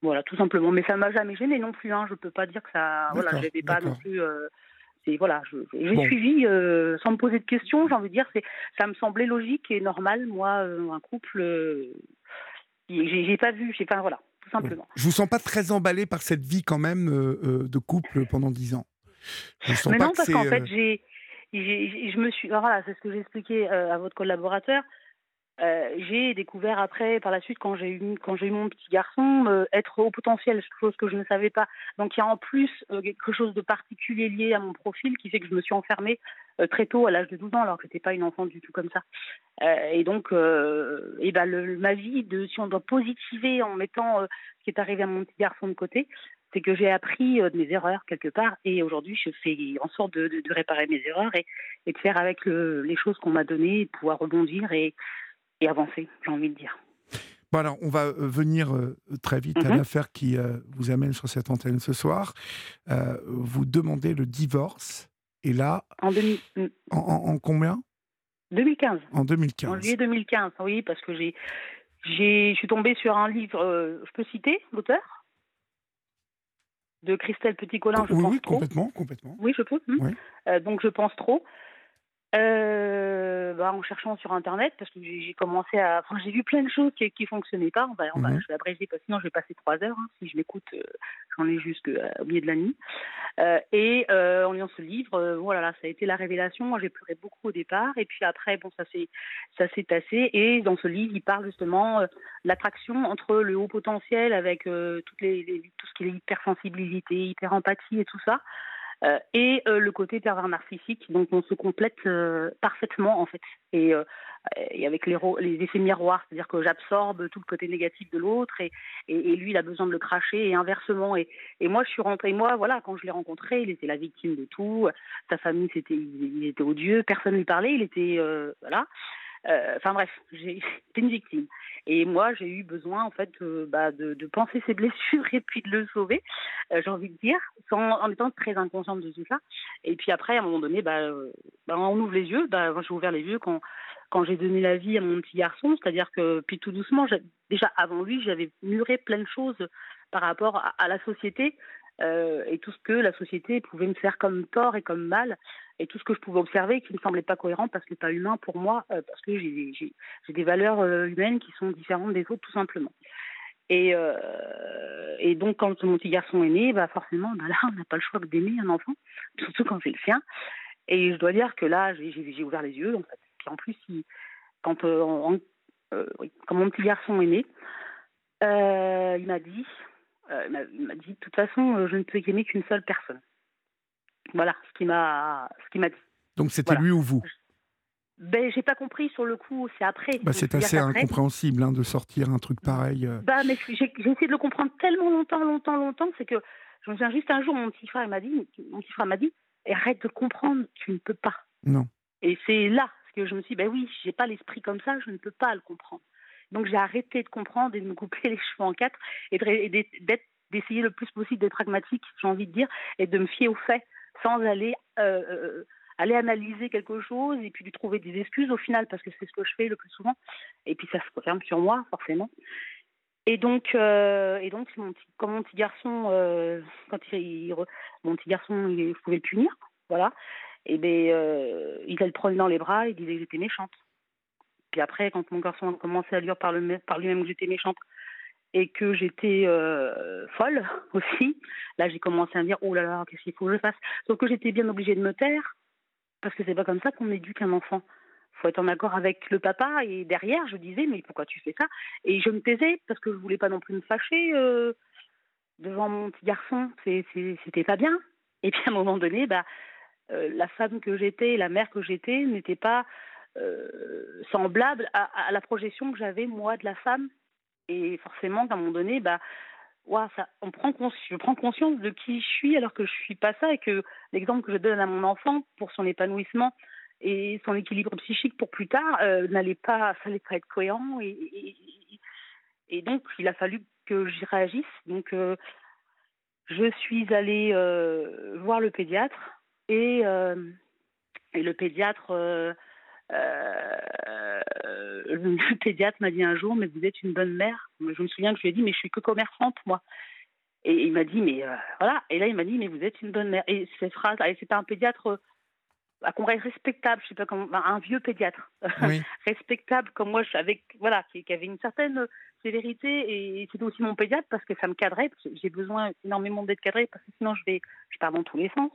Voilà, tout simplement. Mais ça ne m'a jamais gênée non plus. Je ne peux pas dire que ça... Voilà, je n'avais pas non plus... J'ai suivi sans me poser de questions. J'ai envie de dire, ça me semblait logique et normal. Moi, un couple... j'ai pas vu. Enfin, voilà, tout simplement. Ouais. Je ne vous sens pas très emballée par cette vie quand même de couple pendant 10 ans. Mais non, parce qu'en fait, je me suis... Voilà, c'est ce que j'ai expliqué à votre collaborateur. J'ai découvert après, par la suite, quand j'ai eu mon petit garçon, être au potentiel, chose que je ne savais pas. Donc il y a en plus quelque chose de particulier lié à mon profil qui fait que je me suis enfermée très tôt, à l'âge de 12 ans, alors que je n'étais pas une enfant du tout comme ça. Ma vie, si on doit positiver en mettant ce qui est arrivé à mon petit garçon de côté, c'est que j'ai appris de mes erreurs quelque part, et aujourd'hui je fais en sorte de réparer mes erreurs et de faire avec les choses qu'on m'a données, de pouvoir rebondir et avancer, j'ai envie de dire. Bon alors, on va venir très vite à l'affaire qui vous amène sur cette antenne ce soir. Vous demandez le divorce, et là... En combien ? 2015. En 2015. En juillet 2015, oui, parce que je suis tombée sur un livre, je peux citer l'auteur ? De Christelle Petit-Colin, je pense trop. Complètement. Oui, je peux. Oui. Donc, je pense trop. En cherchant sur internet, parce que j'ai commencé à... Enfin, j'ai vu plein de choses qui fonctionnaient pas. Je vais abréger, parce que sinon je vais passer 3 heures. Si je m'écoute, j'en ai jusqu'au milieu de la nuit. En lisant ce livre, ça a été la révélation. Moi, j'ai pleuré beaucoup au départ. Et puis après, ça s'est tassé. Et dans ce livre, il parle justement l'attraction entre le haut potentiel avec tout ce qui est hypersensibilité, hyper empathie et tout ça. et le côté pervers narcissique. Donc on se complète parfaitement en fait. Et avec les effets miroirs, c'est-à-dire que j'absorbe tout le côté négatif de l'autre et lui il a besoin de le cracher et inversement. Et moi je suis rentrée, quand je l'ai rencontré, il était la victime de tout. Sa famille il était odieux, personne lui parlait, il était j'étais une victime. Et moi, j'ai eu besoin, en fait, de penser ses blessures et puis de le sauver, j'ai envie de dire, en étant très inconsciente de tout ça. Et puis après, à un moment donné, on ouvre les yeux. J'ai ouvert les yeux quand j'ai donné la vie à mon petit garçon. C'est-à-dire que, puis tout doucement, déjà avant lui, j'avais muré plein de choses par rapport à la société et tout ce que la société pouvait me faire comme tort et comme mal. Et tout ce que je pouvais observer qui ne semblait pas cohérent parce que pas humain pour moi, parce que j'ai des valeurs humaines qui sont différentes des autres tout simplement. Et donc quand mon petit garçon est né, forcément, là on n'a pas le choix que d'aimer un enfant, surtout quand c'est le sien. Et je dois dire que là j'ai ouvert les yeux en fait. Puis en plus quand mon petit garçon est né, il m'a dit de toute façon je ne peux aimer qu'une seule personne. Voilà ce qu'il m'a dit. Donc c'était lui ou vous ? J'ai pas compris sur le coup, c'est après. C'est assez incompréhensible de sortir un truc pareil. Mais j'ai essayé de le comprendre tellement longtemps, c'est que je me souviens juste un jour mon petit frère m'a dit arrête de comprendre, tu ne peux pas. Non. Et c'est là que je me suis dit j'ai pas l'esprit comme ça, je ne peux pas le comprendre. Donc j'ai arrêté de comprendre et de me couper les cheveux en quatre d'essayer le plus possible d'être pragmatique, j'ai envie de dire, et de me fier aux faits. Sans aller analyser quelque chose et puis lui trouver des excuses au final, parce que c'est ce que je fais le plus souvent. Et puis ça se confirme sur moi, forcément. Et donc mon petit garçon, il pouvait le punir, voilà. Et il le prenait dans les bras et disait que j'étais méchante. Puis après, quand mon garçon a commencé à dire par lui-même que j'étais méchante, et que j'étais folle aussi. Là, j'ai commencé à me dire « Oh là là, qu'est-ce qu'il faut que je fasse ?» Sauf que j'étais bien obligée de me taire, parce que c'est pas comme ça qu'on éduque un enfant. Il faut être en accord avec le papa. Et derrière, je disais « Mais pourquoi tu fais ça ?» Et je me taisais, parce que je voulais pas non plus me fâcher devant mon petit garçon. C'était pas bien. Et puis à un moment donné, la femme que j'étais, la mère que j'étais, n'était pas semblable à la projection que j'avais, moi, de la femme. Et forcément, à un moment donné, je prends conscience de qui je suis alors que je ne suis pas ça et que l'exemple que je donne à mon enfant pour son épanouissement et son équilibre psychique pour plus tard, ça n'allait pas être cohérent. Et donc, il a fallu que j'y réagisse. Donc, je suis allée voir le pédiatre et le pédiatre... le pédiatre m'a dit un jour « Mais vous êtes une bonne mère ». Je me souviens que je lui ai dit « Mais je suis que commerçante, moi ». Et il m'a dit « Mais voilà ». Et là, il m'a dit « Mais vous êtes une bonne mère ». Et cette phrase, c'était un pédiatre à congrès respectable, je sais pas comment, un vieux pédiatre, oui. Respectable comme moi, qui avait une certaine sévérité. Et c'était aussi mon pédiatre parce que ça me cadrait. Parce que j'ai besoin énormément d'être cadrée parce que sinon, je pars dans tous les sens.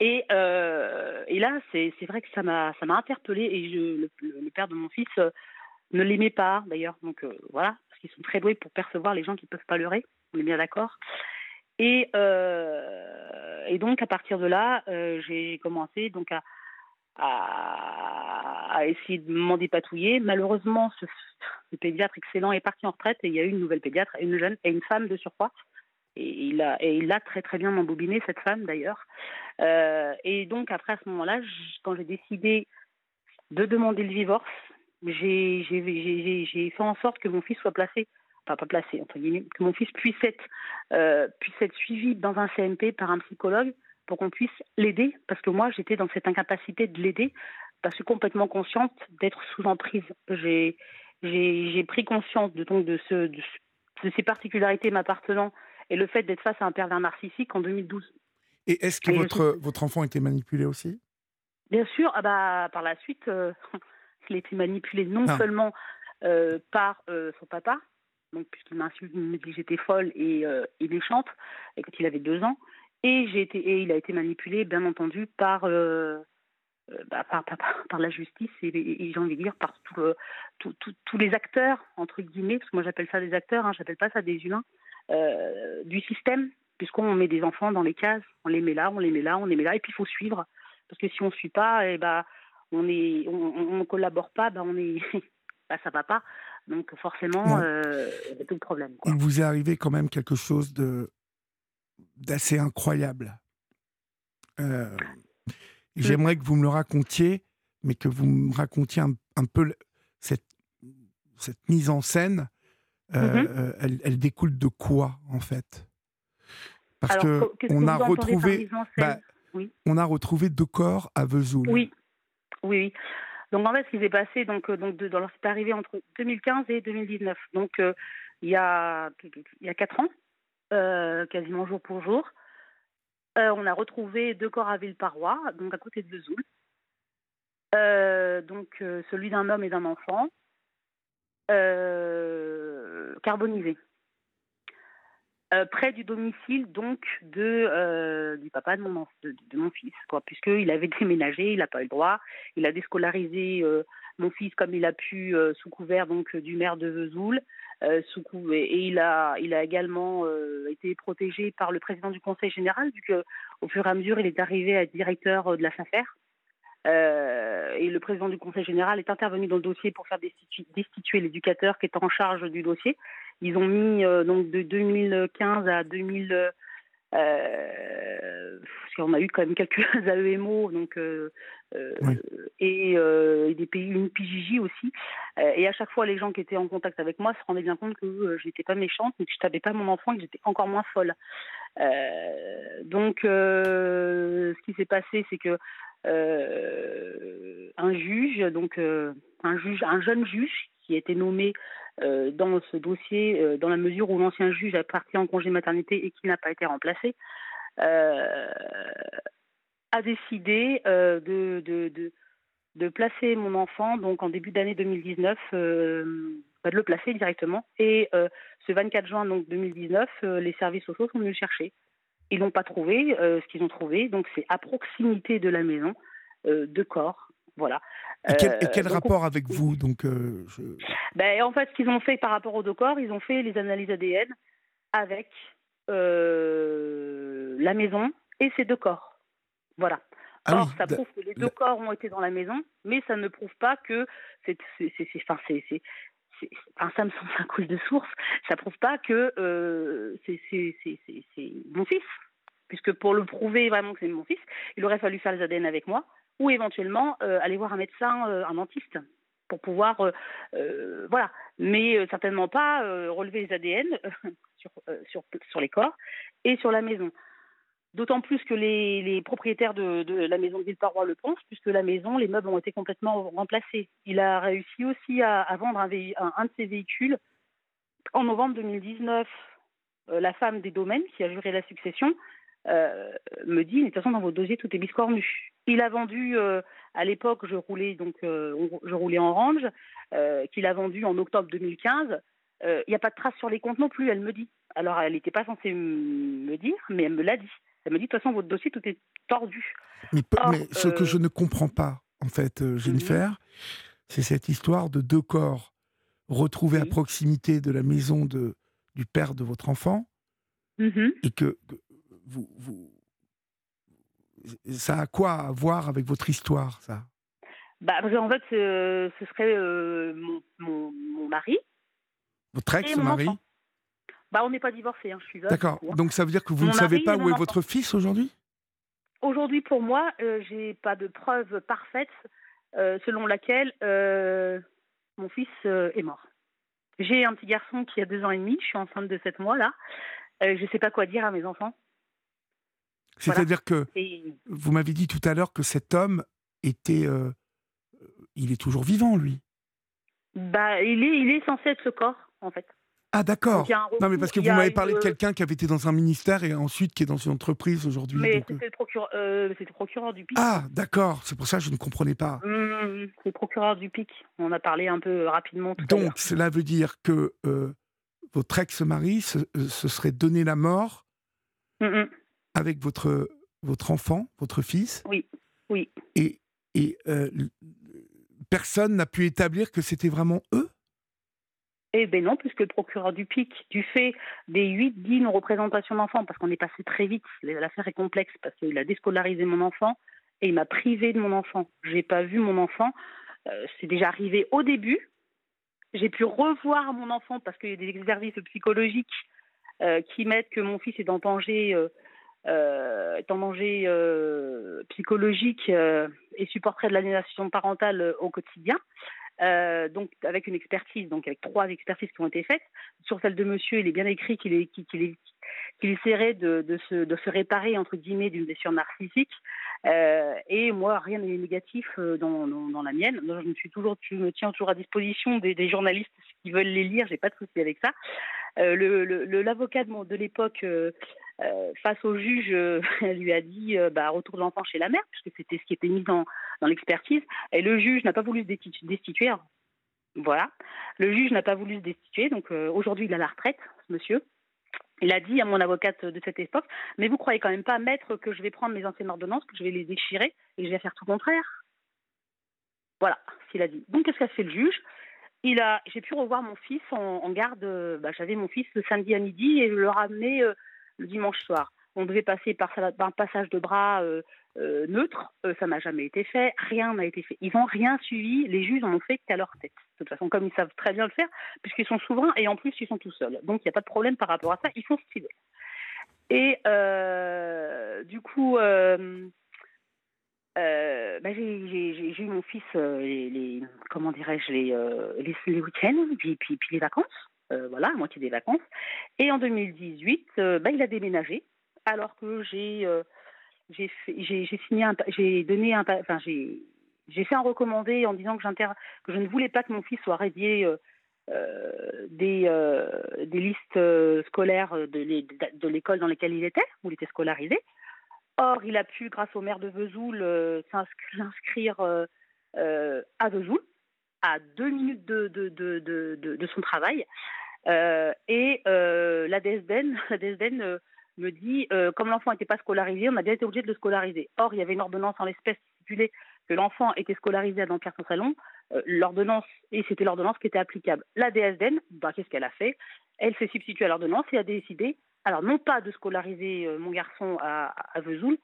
Et là, c'est vrai que ça m'a interpellée et le père de mon fils ne l'aimait pas d'ailleurs, donc parce qu'ils sont très doués pour percevoir les gens qui ne peuvent pas leurrer, on est bien d'accord. Et donc à partir de là, j'ai commencé donc à essayer de m'en dépatouiller. Malheureusement, ce pédiatre excellent est parti en retraite et il y a eu une nouvelle pédiatre, une jeune et une femme de surcroît. Et il a très très bien embobiné, cette femme d'ailleurs. Et donc après, à ce moment-là, quand j'ai décidé de demander le divorce, j'ai fait en sorte que mon fils soit placé, entre guillemets, que mon fils puisse être suivi dans un CMP par un psychologue pour qu'on puisse l'aider. Parce que moi, j'étais dans cette incapacité de l'aider parce que complètement consciente d'être sous emprise. J'ai pris conscience de ces particularités m'appartenant et le fait d'être face à un pervers narcissique en 2012. Et est-ce que votre enfant était manipulé aussi ? Bien sûr, par la suite, il a été manipulé non seulement par son papa, donc, puisqu'il m'insulte, il me dit que j'étais folle et méchante, et quand il avait 2 ans, et il a été manipulé, bien entendu, par la justice et j'ai envie de dire par tous les acteurs, entre guillemets, parce que moi j'appelle ça des acteurs, j'appelle pas ça des humains, du système puisqu'on met des enfants dans les cases, on les met là, et puis il faut suivre, parce que si on ne suit pas, et on ne collabore pas, ça ne va pas. Donc forcément, c'est tout le problème, quoi. Il vous est arrivé quand même quelque chose d'assez incroyable. J'aimerais que vous me le racontiez, mais que vous me racontiez un peu cette mise en scène. Elle découle de quoi, en fait ? Parce on a retrouvé deux corps à Vesoul. Oui. Donc en fait, ce qui s'est passé, c'est arrivé entre 2015 et 2019. Donc il y a 4 ans, quasiment jour pour jour, on a retrouvé deux corps à Villeparois, donc à côté de Vesoul. Celui d'un homme et d'un enfant, carbonisés, près du domicile donc du papa de mon fils, quoi, puisqu'il avait déménagé, il n'a pas eu le droit, il a déscolarisé mon fils comme il a pu, sous couvert donc du maire de Vesoul, et il a également été protégé par le président du conseil général, vu qu'au fur et à mesure il est arrivé à être directeur de la SAFER. Et le président du conseil général est intervenu dans le dossier pour faire destituer l'éducateur qui était en charge du dossier. Ils ont mis de 2015 à 2000, parce qu'on a eu quand même quelques AEMO, et des pays, une PJJ aussi. Et à chaque fois, les gens qui étaient en contact avec moi se rendaient bien compte que je n'étais pas méchante, que je ne tapais pas mon enfant et que j'étais encore moins folle. Ce qui s'est passé, c'est que un jeune juge qui a été nommé dans ce dossier, dans la mesure où l'ancien juge a parti en congé maternité et qui n'a pas été remplacé, a décidé de placer mon enfant donc en début d'année 2019, de le placer directement. Et ce 24 juin donc 2019, les services sociaux sont venus le chercher. Ils n'ont pas trouvé ce qu'ils ont trouvé, donc c'est à proximité de la maison, deux corps, voilà. Et quel rapport avec vous donc, en fait, ce qu'ils ont fait par rapport aux deux corps, ils ont fait les analyses ADN avec la maison et ces deux corps, voilà. Ça prouve que les deux corps ont été dans la maison, mais ça ne prouve pas que ça me semble un coup de source. Ça prouve pas que c'est mon fils, puisque pour le prouver vraiment que c'est mon fils, il aurait fallu faire les ADN avec moi, ou éventuellement aller voir un médecin, un dentiste, pour pouvoir mais certainement pas relever les ADN sur les corps et sur la maison. D'autant plus que les propriétaires de la maison de Villeparois le pensent, puisque la maison, les meubles ont été complètement remplacés. Il a réussi aussi à vendre un de ses véhicules. En novembre 2019, la femme des domaines, qui a juré la succession, me dit « De toute façon, dans vos dossiers, tout est biscornu. » Il a vendu, à l'époque, je roulais en Range, qu'il a vendu en octobre 2015. Il n'y a pas de trace sur les comptes non plus, elle me dit. Alors, elle n'était pas censée me dire, mais elle me l'a dit. Elle me dit, de toute façon, votre dossier, tout est tordu. Mais ce que je ne comprends pas, en fait, Jennifer, c'est cette histoire de deux corps retrouvés à proximité de la maison du père de votre enfant, et que vous... Ça a quoi à voir avec votre histoire, ça ? Parce qu'en fait, ce serait mon mari. Votre ex-mari ? On n'est pas divorcés, je suis veuve. D'accord, donc ça veut dire que vous ne savez pas où est votre fils aujourd'hui ? Aujourd'hui, pour moi, je n'ai pas de preuve parfaite selon laquelle mon fils est mort. J'ai un petit garçon qui a 2 ans et demi, je suis enceinte de 7 mois là. Je ne sais pas quoi dire à mes enfants. C'est-à-dire que vous m'avez dit tout à l'heure que cet homme était... il est toujours vivant, lui. Il est censé être ce corps, en fait. Ah d'accord. Recours, non mais parce que vous m'avez parlé de quelqu'un qui avait été dans un ministère et ensuite qui est dans une entreprise aujourd'hui. Mais c'était le procureur du PIC. Ah d'accord, c'est pour ça que je ne comprenais pas. C'est le procureur du PIC, on a parlé un peu rapidement tout à l'heure. Donc cela veut dire que votre ex-mari se serait donné la mort avec votre enfant, votre fils. Oui. Et personne n'a pu établir que c'était vraiment eux ? Eh bien non, puisque le procureur du PIC, du fait des 8-10 non-représentations d'enfants, parce qu'on est passé très vite, l'affaire est complexe, parce qu'il a déscolarisé mon enfant et il m'a privé de mon enfant. Je n'ai pas vu mon enfant, c'est déjà arrivé au début. J'ai pu revoir mon enfant parce qu'il y a des exercices psychologiques qui mettent que mon fils est en danger psychologique et supporterait de l'aliénation parentale au quotidien. Donc avec une expertise, donc avec 3 expertises qui ont été faites. Sur celle de monsieur, il est bien écrit qu'il essaierait de se réparer, entre guillemets, d'une blessure narcissique. Et moi, rien n'est négatif dans la mienne. Donc, je me tiens toujours à disposition des journalistes qui veulent les lire. J'ai pas de souci avec ça. L'avocat de l'époque, face au juge, lui a dit retour de l'enfant chez la mère, puisque c'était ce qui était mis dans l'expertise. Et le juge n'a pas voulu se destituer. Voilà. Le juge n'a pas voulu se destituer. Donc aujourd'hui, il a la retraite, ce monsieur. Il a dit à mon avocate de cette époque, mais vous croyez quand même pas, maître, que je vais prendre mes anciennes ordonnances, que je vais les déchirer et je vais faire tout le contraire. Voilà ce qu'il a dit. Donc qu'est-ce qu'a fait le juge ? J'ai pu revoir mon fils en garde. J'avais mon fils le samedi à midi et je le ramenais le dimanche soir. On devait passer par un passage de bras neutre. Ça n'a jamais été fait. Rien n'a été fait. Ils n'ont rien suivi. Les juges n'en ont fait qu'à leur tête. De toute façon, comme ils savent très bien le faire, puisqu'ils sont souverains et en plus, ils sont tout seuls. Donc, il n'y a pas de problème par rapport à ça. Ils sont ce qu'ils veulent. Et du coup, j'ai eu mon fils les week-ends et puis les vacances. Voilà, à moitié des vacances. Et en 2018, il a déménagé. Alors que j'ai fait un recommandé en disant que je ne voulais pas que mon fils soit radié des listes scolaires de l'école dans laquelle il était scolarisé. Or, il a pu, grâce au maire de Vesoul, s'inscrire à Vesoul, à 2 minutes de son travail. La DSDN me dit, comme l'enfant n'était pas scolarisé, on a bien été obligé de le scolariser. Or, il y avait une ordonnance en l'espèce qui stipulait que l'enfant était scolarisé à Dampierre-sur-Salon, et c'était l'ordonnance qui était applicable. La DSDN, qu'est-ce qu'elle a fait ? Elle s'est substituée à l'ordonnance et a décidé, alors non pas de scolariser mon garçon à Vesoul,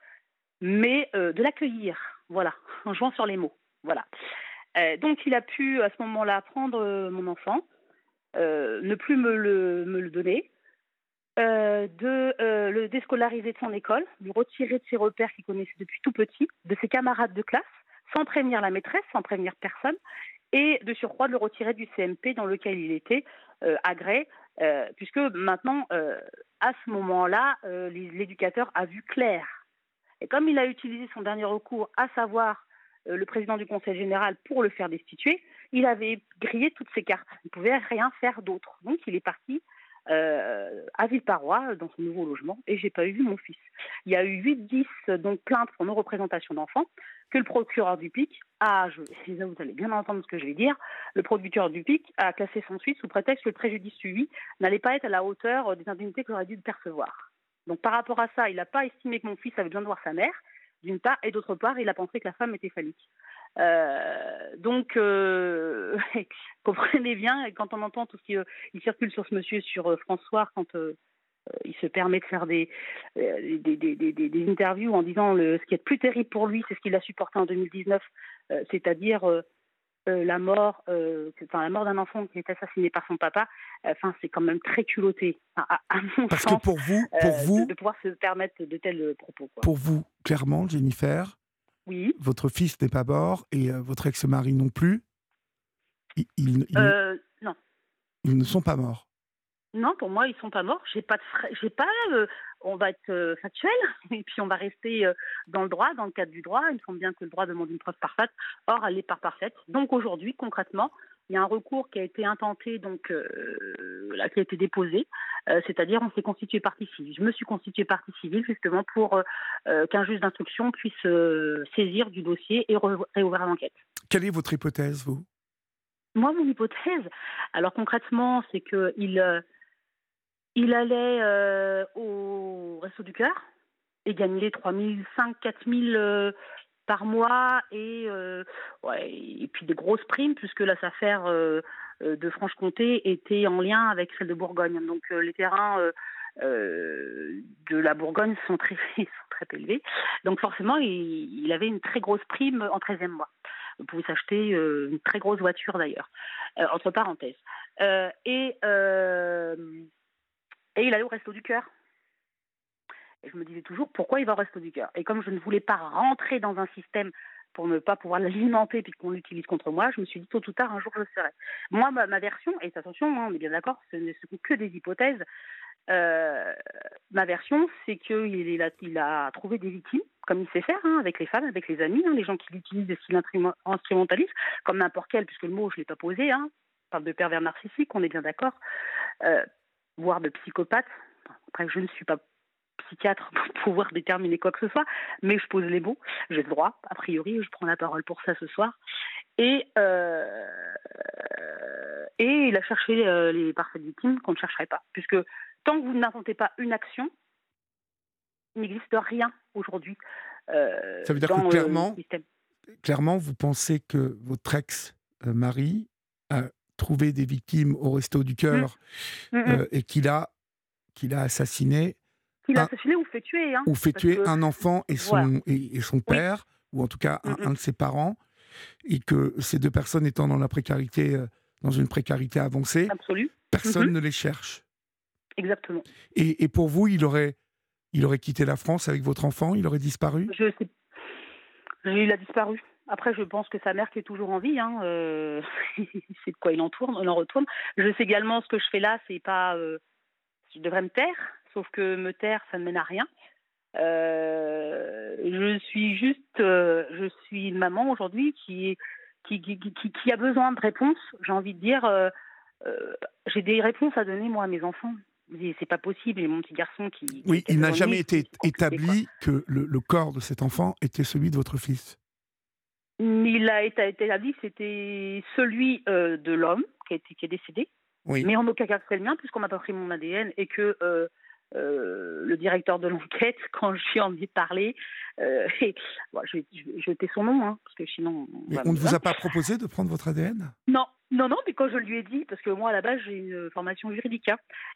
mais de l'accueillir, voilà, en jouant sur les mots. Voilà. Donc, il a pu, à ce moment-là, prendre mon enfant, ne plus me le donner, le déscolariser de son école, lui retirer de ses repères qu'il connaissait depuis tout petit, de ses camarades de classe, sans prévenir la maîtresse, sans prévenir personne, et de surcroît de le retirer du CMP dans lequel il était agréé, puisque maintenant, à ce moment-là, l'éducateur a vu clair. Et comme il a utilisé son dernier recours, à savoir le président du conseil général, pour le faire destituer, il avait grillé toutes ses cartes. Il ne pouvait rien faire d'autre. Donc il est parti à Villeparois, dans son nouveau logement, et j'ai pas eu mon fils. Il y a eu 8-10 donc, plaintes pour non-représentation d'enfants que le procureur du PIC a, vous allez bien entendre ce que je vais dire, le procureur du PIC a classé son fils sous prétexte que le préjudice suivi n'allait pas être à la hauteur des indemnités qu'il aurait dû percevoir. Donc par rapport à ça, il n'a pas estimé que mon fils avait besoin de voir sa mère, d'une part, et d'autre part, il a pensé que la femme était phallique. Donc, comprenez bien, quand on entend tout ce qui circule sur ce monsieur, sur François, quand il se permet de faire des interviews en disant ce qui est le plus terrible pour lui, c'est ce qu'il a supporté en 2019, c'est-à-dire la mort d'un enfant qui est assassiné par son papa, c'est quand même très culotté, à mon parce sens, que pour vous, de pouvoir se permettre de tels propos. Quoi. Pour vous, clairement, Jennifer ? Oui. Votre fils n'est pas mort et votre ex-mari non plus. Non. Ils ne sont pas morts. Non, pour moi, ils ne sont pas morts. On va être factuel et puis on va rester dans le droit, dans le cadre du droit. Il me semble bien que le droit demande une preuve parfaite. Or, elle n'est pas parfaite. Donc aujourd'hui, concrètement, il y a un recours qui a été intenté, donc qui a été déposé. C'est-à-dire, on s'est constitué partie civile. Je me suis constituée partie civile justement pour qu'un juge d'instruction puisse saisir du dossier et réouvrir l'enquête. Quelle est votre hypothèse, vous ? Moi, mon hypothèse, alors concrètement, c'est qu'il allait au Resto du Cœur et gagnait les 3 000, 4 000 par mois et puis des grosses primes puisque la SAFER de Franche-Comté était en lien avec celle de Bourgogne. Donc les terrains de la Bourgogne sont très élevés. Donc forcément, il avait une très grosse prime en 13e mois. Vous pouvez s'acheter une très grosse voiture d'ailleurs, entre parenthèses. Et il allait au Resto du Cœur. Et je me disais toujours, pourquoi il va au Resto du Cœur ? Et comme je ne voulais pas rentrer dans un système pour ne pas pouvoir l'alimenter puis qu'on l'utilise contre moi, je me suis dit tôt ou tard, un jour je le ferai. Moi, ma version, et attention, on est bien d'accord, ce ne sont que des hypothèses, ma version, c'est qu'il a trouvé des victimes, comme il sait faire, avec les femmes, avec les amis, les gens qui l'utilisent et qui l'instrumentalisent, comme n'importe quel, puisque le mot, je ne l'ai pas posé, on parle de pervers narcissique, on est bien d'accord, voire de psychopathe. Après, je ne suis pas psychiatre pour pouvoir déterminer quoi que ce soit, mais je pose les mots, j'ai le droit, a priori, je prends la parole pour ça ce soir. Et il a cherché les parfaites victimes qu'on ne chercherait pas, puisque tant que vous n'inventez pas une action, il n'existe rien aujourd'hui. Ça veut dire que clairement, vous pensez que votre ex-mari a trouvé des victimes au Resto du Cœur et qu'il a assassiné. Qu'il a assassiné ou fait tuer. Ou fait tuer un enfant et son père, ou en tout cas un de ses parents, et que ces deux personnes étant dans une précarité avancée, absolue. Personne ne les cherche. Exactement. Et pour vous, il aurait quitté la France avec votre enfant, il aurait disparu ? Je sais. Il a disparu. Après, je pense que sa mère qui est toujours en vie, c'est de quoi il en retourne. Je sais également ce que je fais là, c'est pas... je devrais me taire, sauf que me taire, ça ne mène à rien. Je suis une maman aujourd'hui qui a besoin de réponses. J'ai envie de dire, j'ai des réponses à donner moi à mes enfants. C'est pas possible, et mon petit garçon qui... Oui, il n'a jamais été établi que le corps de cet enfant était celui de votre fils. Il a été établi que c'était celui de l'homme qui est décédé. Oui. Mais en aucun cas c'est le mien, puisqu'on m'a pas pris mon ADN et que le directeur de l'enquête, quand je lui en ai parlé, je jetais son nom, parce que sinon... Mais on ne vous a pas proposé de prendre votre ADN ? Non, mais quand je lui ai dit, parce que moi à la base j'ai une formation juridique,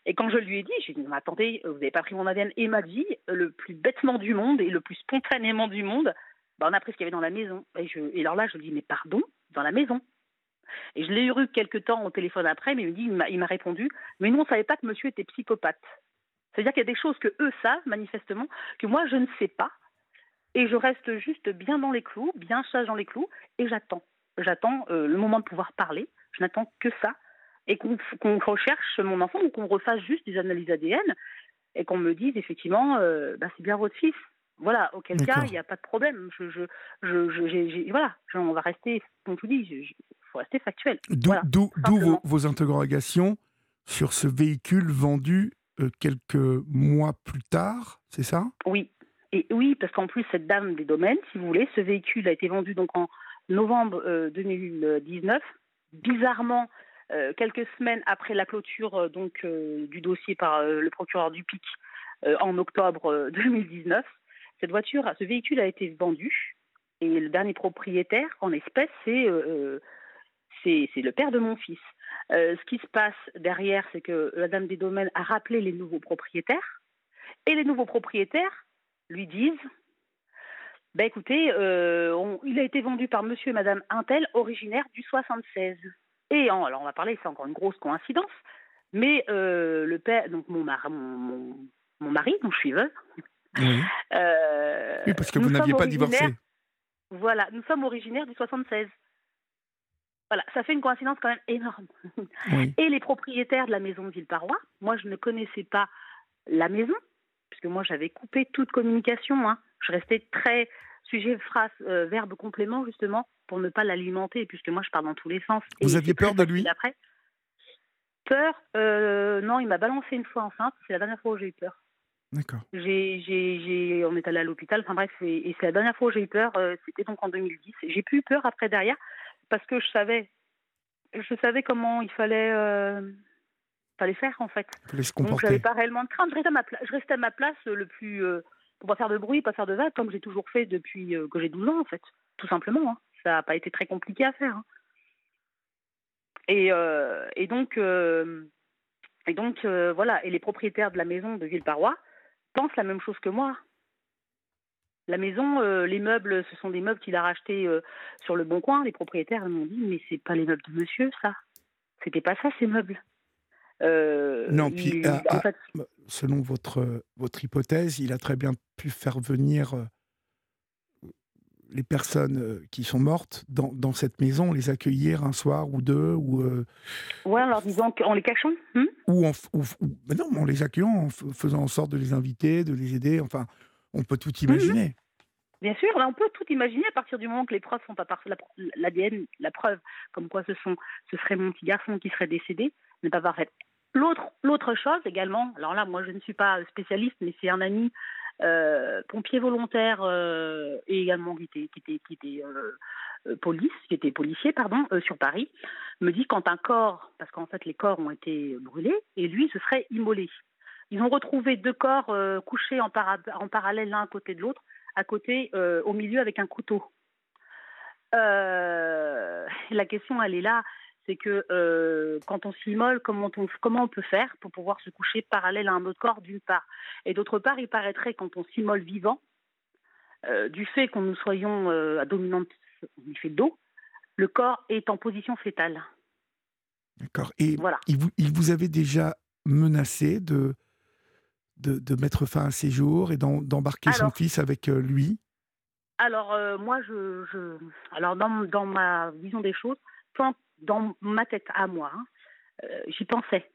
et quand je lui ai dit, j'ai dit, mais attendez, vous n'avez pas pris mon ADN, et il m'a dit, le plus bêtement du monde et le plus spontanément du monde, on a pris ce qu'il y avait dans la maison. Et alors là je lui ai dit, mais pardon, dans la maison. Et je l'ai eu quelques temps au téléphone après, mais il m'a répondu, mais nous on ne savait pas que monsieur était psychopathe. C'est-à-dire qu'il y a des choses que eux savent, manifestement, que moi je ne sais pas, et je reste juste bien dans les clous, bien sage dans les clous, et j'attends. J'attends le moment de pouvoir parler, je n'attends que ça, et qu'on recherche mon enfant, ou qu'on refasse juste des analyses ADN, et qu'on me dise effectivement, c'est bien votre fils. Voilà, auquel cas, il n'y a pas de problème. On va rester, comme je vous dis, faut rester factuel. D'où vos interrogations sur ce véhicule vendu quelques mois plus tard, c'est ça ? Oui. Et oui, parce qu'en plus, cette dame des domaines, si vous voulez, ce véhicule a été vendu donc en novembre 2019. Bizarrement, quelques semaines après la clôture du dossier par le procureur du Pic en octobre 2019, ce véhicule a été vendu, et le dernier propriétaire, en espèce, c'est le père de mon fils. Ce qui se passe derrière, c'est que la dame des domaines a rappelé les nouveaux propriétaires, et les nouveaux propriétaires lui disent « Ben écoutez, il a été vendu par monsieur et madame Intel, originaire du 76. » Et alors on va parler, c'est encore une grosse coïncidence, mais le père, donc mon mari, dont je suis veuve, oui, parce que vous n'aviez pas divorcé. Voilà, nous sommes originaires du 76. Voilà, ça fait une coïncidence quand même énorme. Oui. Et les propriétaires de la maison de Villeparois, moi je ne connaissais pas la maison, puisque moi j'avais coupé toute communication. Je restais très sujet, phrase, verbe, complément, justement, pour ne pas l'alimenter, puisque moi je pars dans tous les sens. Vous aviez peur de lui ? Non, il m'a balancé une fois enceinte, c'est la dernière fois où j'ai eu peur. D'accord. On est allé à l'hôpital, et c'est la dernière fois où j'ai eu peur, c'était donc en 2010. J'ai plus eu peur après derrière, parce que je savais comment il fallait, faire en fait. Il fallait se comporter. Donc j'avais pas réellement de crainte, je restais à ma place le plus, pour pas faire de bruit, pas faire de vagues, comme j'ai toujours fait depuis que j'ai 12 ans en fait, tout simplement. Ça n'a pas été très compliqué à faire. Et donc, voilà. Et les propriétaires de la maison de Villeparois pensent la même chose que moi. La maison, les meubles, ce sont des meubles qu'il a rachetés sur le Bon Coin. Les propriétaires m'ont dit, mais c'est pas les meubles de monsieur, ça. C'était pas ça, ces meubles. En fait, selon votre hypothèse, il a très bien pu faire venir les personnes qui sont mortes dans cette maison, les accueillir un soir ou deux, ou ouais, en leur disant qu'en les cachant, en les accueillant, en faisant en sorte de les inviter, de les aider. Enfin, on peut tout imaginer. Bien sûr, on peut tout imaginer à partir du moment que les preuves sont pas parvenues. L'ADN, la preuve, comme quoi ce serait mon petit garçon qui serait décédé, n'est pas parfaite. L'autre chose également, alors là, moi je ne suis pas spécialiste, mais c'est un ami pompier volontaire et également qui était policier, sur Paris, me dit quand un corps, parce qu'en fait les corps ont été brûlés, et lui se serait immolé. Ils ont retrouvé deux corps couchés en parallèle l'un à côté de l'autre, au milieu avec un couteau. La question, elle est là, c'est que quand on s'immole, comment on peut faire pour pouvoir se coucher parallèle à un autre corps, d'une part. Et d'autre part, il paraîtrait, quand on s'immole vivant, du fait qu'on nous soyons à dominante effet d'eau, le corps est en position fétale. D'accord. Et voilà. il vous avait déjà menacé de mettre fin à ses jours et d'embarquer son fils avec lui. Alors moi, alors dans ma vision des choses, dans ma tête à moi, j'y pensais,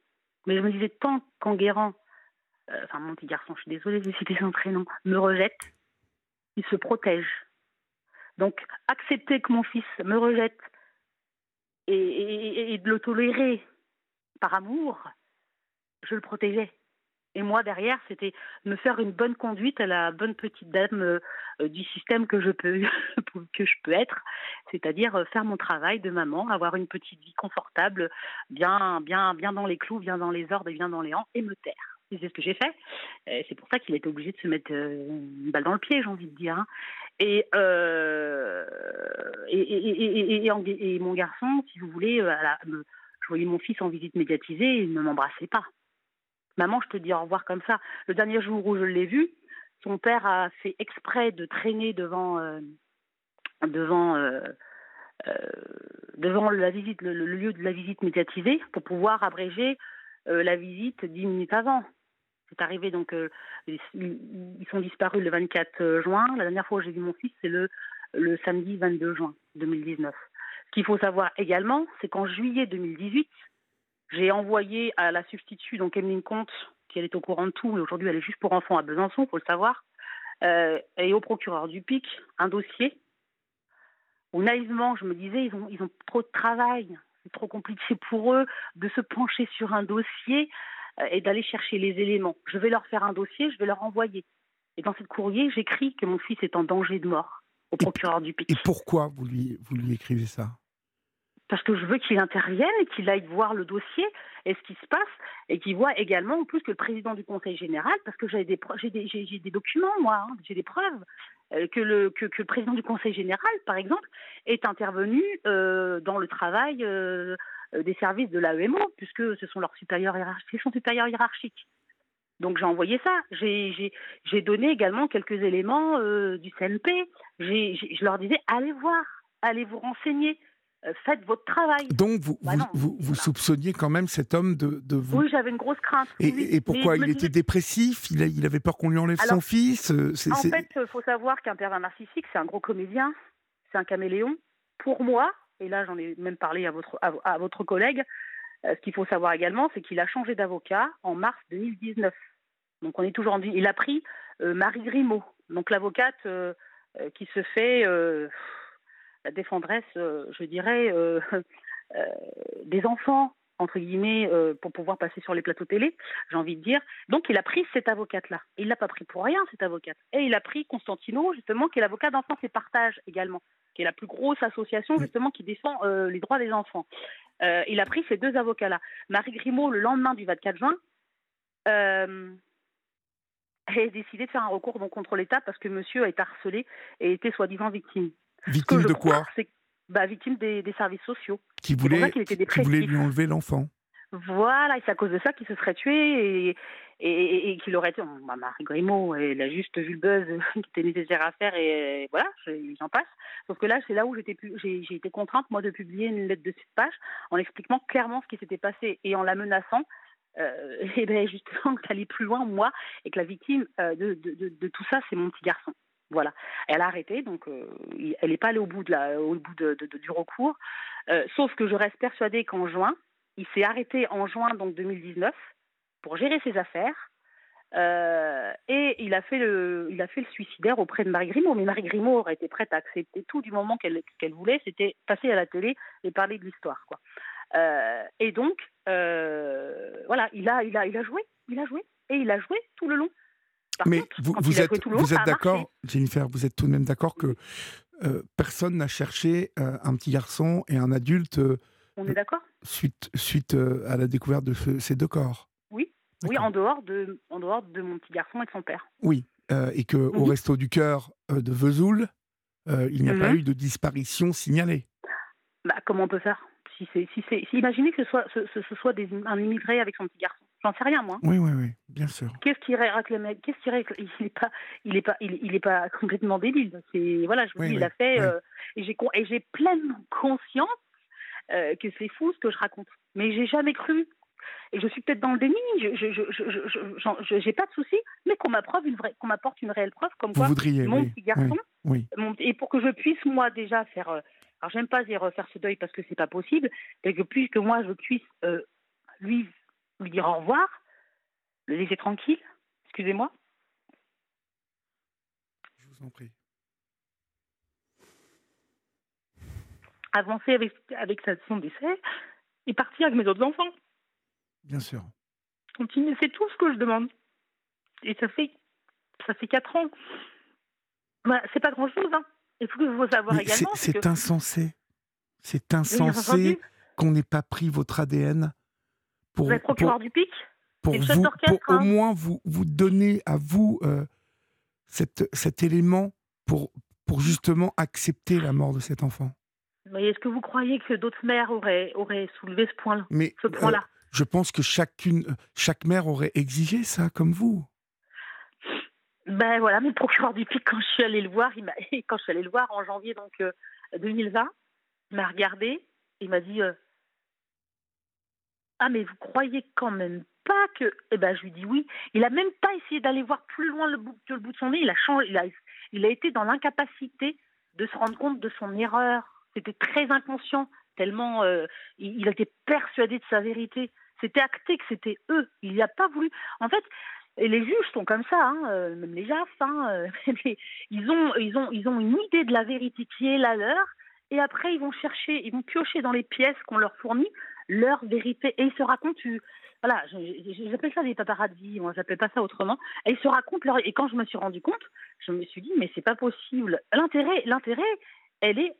mais je me disais tant qu'Enguerrand, enfin mon petit garçon, je suis désolée de citer son prénom, me rejette, il se protège. Donc accepter que mon fils me rejette et de le tolérer par amour, je le protégeais. Et moi, derrière, c'était me faire une bonne conduite à la bonne petite dame du système que je peux être, c'est-à-dire faire mon travail de maman, avoir une petite vie confortable, bien dans les clous, bien dans les ordres et bien dans les rangs, et me taire. Et c'est ce que j'ai fait. Et c'est pour ça qu'il était obligé de se mettre une balle dans le pied, j'ai envie de dire. Et mon garçon, si vous voulez, je voyais mon fils en visite médiatisée et il ne m'embrassait pas. Maman, je te dis au revoir comme ça. Le dernier jour où je l'ai vu, son père a fait exprès de traîner devant la visite, le lieu de la visite médiatisée pour pouvoir abréger la visite 10 minutes avant. C'est arrivé, donc ils sont disparus le 24 juin. La dernière fois où j'ai vu mon fils, c'est le samedi 22 juin 2019. Ce qu'il faut savoir également, c'est qu'en juillet 2018, j'ai envoyé à la substitut, donc Emeline Comte, qui elle est au courant de tout, mais aujourd'hui elle est juste pour enfants à Besançon, il faut le savoir, et au procureur du PIC, un dossier où naïvement je me disais, ils ont trop de travail, c'est trop compliqué pour eux de se pencher sur un dossier et d'aller chercher les éléments. Je vais leur faire un dossier, je vais leur envoyer. Et dans ce courrier, j'écris que mon fils est en danger de mort au procureur du PIC. Et pourquoi vous lui écrivez ça ? Parce que je veux qu'il intervienne et qu'il aille voir le dossier et ce qui se passe, et qu'il voit également, en plus, que le président du Conseil général, parce que j'ai des documents, moi, hein, j'ai des preuves, que le président du Conseil général, par exemple, est intervenu dans le travail des services de l'AEMO, puisque ce sont leurs supérieurs hiérarchiques, son supérieur hiérarchique. Donc j'ai envoyé ça. J'ai donné également quelques éléments du CNP. Je leur disais, allez voir, allez vous renseigner. Faites votre travail. Donc, vous soupçonniez quand même cet homme de vous... Oui, j'avais une grosse crainte. Et pourquoi ? Il était dépressif ? Il avait peur qu'on lui enlève son fils ? En fait, il faut savoir qu'un pervers narcissique, c'est un gros comédien, c'est un caméléon. Pour moi, et là j'en ai même parlé à votre collègue, ce qu'il faut savoir également, c'est qu'il a changé d'avocat en mars 2019. Donc on est toujours en... Il a pris Marie Grimaud, donc l'avocate qui se fait... la défendresse, je dirais, des enfants, entre guillemets, pour pouvoir passer sur les plateaux télé, j'ai envie de dire. Donc, il a pris cette avocate-là. Il ne l'a pas pris pour rien, cette avocate. Et il a pris Constantino, justement, qui est l'avocat d'enfance et partage également, qui est la plus grosse association, justement, qui défend les droits des enfants. Il a pris ces deux avocats-là. Marie Grimaud, le lendemain du 24 juin, a décidé de faire un recours donc, contre l'État parce que monsieur a été harcelé et était soi-disant victime. Victime de quoi ? Victime des services sociaux. qui voulait lui enlever l'enfant. Voilà, et c'est à cause de ça qu'il se serait tué et qu'il aurait été... Bah, Marie Grimaud, elle a juste vu le buzz qui était nécessaire à faire et voilà, j'en passe. Sauf que là, c'est là où j'ai été contrainte, moi, de publier une lettre de 6 pages en expliquant clairement ce qui s'était passé et en la menaçant, et ben justement, d'aller plus loin, moi, et que la victime de tout ça, c'est mon petit garçon. Voilà. Elle a arrêté, donc elle n'est pas allée au bout du recours. Sauf que je reste persuadée qu'en juin, il s'est arrêté en juin donc 2019 pour gérer ses affaires et il a fait le suicidaire auprès de Marie Grimaud. Mais Marie Grimaud aurait été prête à accepter tout du moment qu'elle voulait, c'était passer à la télé et parler de l'histoire, quoi. Et donc voilà, il a joué et il a joué tout le long. Vous êtes d'accord, Jennifer, vous êtes tout de même d'accord que personne n'a cherché un petit garçon et un adulte. On est d'accord. Suite à la découverte de ces deux corps. Oui, en dehors de mon petit garçon et de son père. Oui, et que au Resto du Cœur de Vesoul, il n'y a pas eu de disparition signalée. Bah, comment on peut faire si imaginez que ce soit un immigré avec son petit garçon. J'en sais rien, moi. Oui, bien sûr. Qu'est-ce qu'il irait réclamer ? Il n'est pas complètement débile. C'est voilà, je vous dis, il a fait. Et j'ai pleinement conscience. Que c'est fou ce que je raconte, mais j'ai jamais cru, et je suis peut-être dans le déni, je j'ai pas de souci, mais qu'on m'apporte une réelle preuve, comme quoi mon petit garçon, et pour que je puisse moi déjà faire, alors j'aime pas dire faire ce deuil parce que c'est pas possible, mais que moi je puisse lui dire au revoir, le laisser tranquille, excusez-moi. Je vous en prie. Avancer avec son décès et partir avec mes autres enfants. Bien sûr. Continuer, c'est tout ce que je demande. Et ça fait 4 ans. Bah, c'est pas grand-chose, hein. Et ce qu'il faut savoir également, c'est que... insensé. C'est insensé qu'on n'ait pas pris votre ADN pour le procureur du PIC. Pour au moins vous donner à vous cet élément pour justement accepter la mort de cet enfant. Mais est-ce que vous croyez que d'autres mères auraient soulevé ce point-là ? Mais je pense que chaque mère aurait exigé ça, comme vous. Ben voilà, mais le procureur du PIC, quand je suis allée le voir, en janvier donc 2020, il m'a regardé, il m'a dit ah mais vous croyez quand même pas que... Eh ben je lui dis oui. Il a même pas essayé d'aller voir plus loin que le bout de son nez. Il a été dans l'incapacité de se rendre compte de son erreur. C'était très inconscient, tellement il était persuadé de sa vérité. C'était acté que c'était eux. Il n'y a pas voulu. En fait, et les juges sont comme ça, hein, même les JAF. Hein, ils ont une idée de la vérité qui est la leur. Et après, ils vont piocher dans les pièces qu'on leur fournit leur vérité. Et ils se racontent. Voilà, j'appelle ça des paparazzis. Moi, j'appelle pas ça autrement. Et ils se racontent leur. Et quand je me suis rendu compte, je me suis dit mais c'est pas possible. L'intérêt, elle est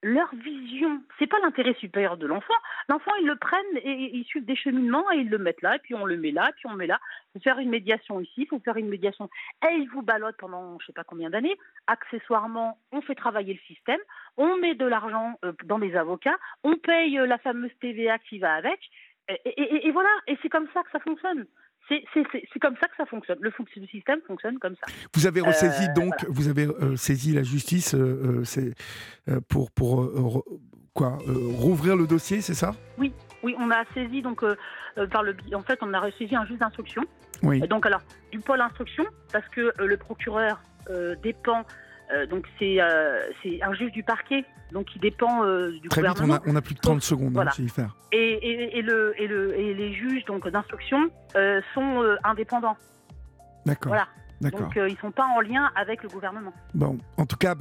leur vision, c'est pas l'intérêt supérieur de l'enfant. L'enfant, ils le prennent et ils suivent des cheminements et ils le mettent là, et puis on le met là, et puis on le met là. Il faut faire une médiation ici, il faut faire une médiation. Et ils vous ballottent pendant je sais pas combien d'années. Accessoirement, on fait travailler le système, on met de l'argent dans les avocats, on paye la fameuse TVA qui va avec, et voilà. Et c'est comme ça que ça fonctionne. C'est comme ça que ça fonctionne. Le système fonctionne comme ça. Vous avez ressaisi saisi la justice rouvrir le dossier, c'est ça ? Oui, on a saisi donc on a ressaisi un juge d'instruction. Oui. Donc alors du pôle instruction parce que le procureur dépend. Donc c'est un juge du parquet, donc qui dépend du gouvernement. Très vite, on a plus de 30 secondes, voilà. Je vais y faire. Et les juges donc d'instruction sont indépendants. D'accord. Voilà. D'accord. Donc ils sont pas en lien avec le gouvernement. Bon, en tout cas,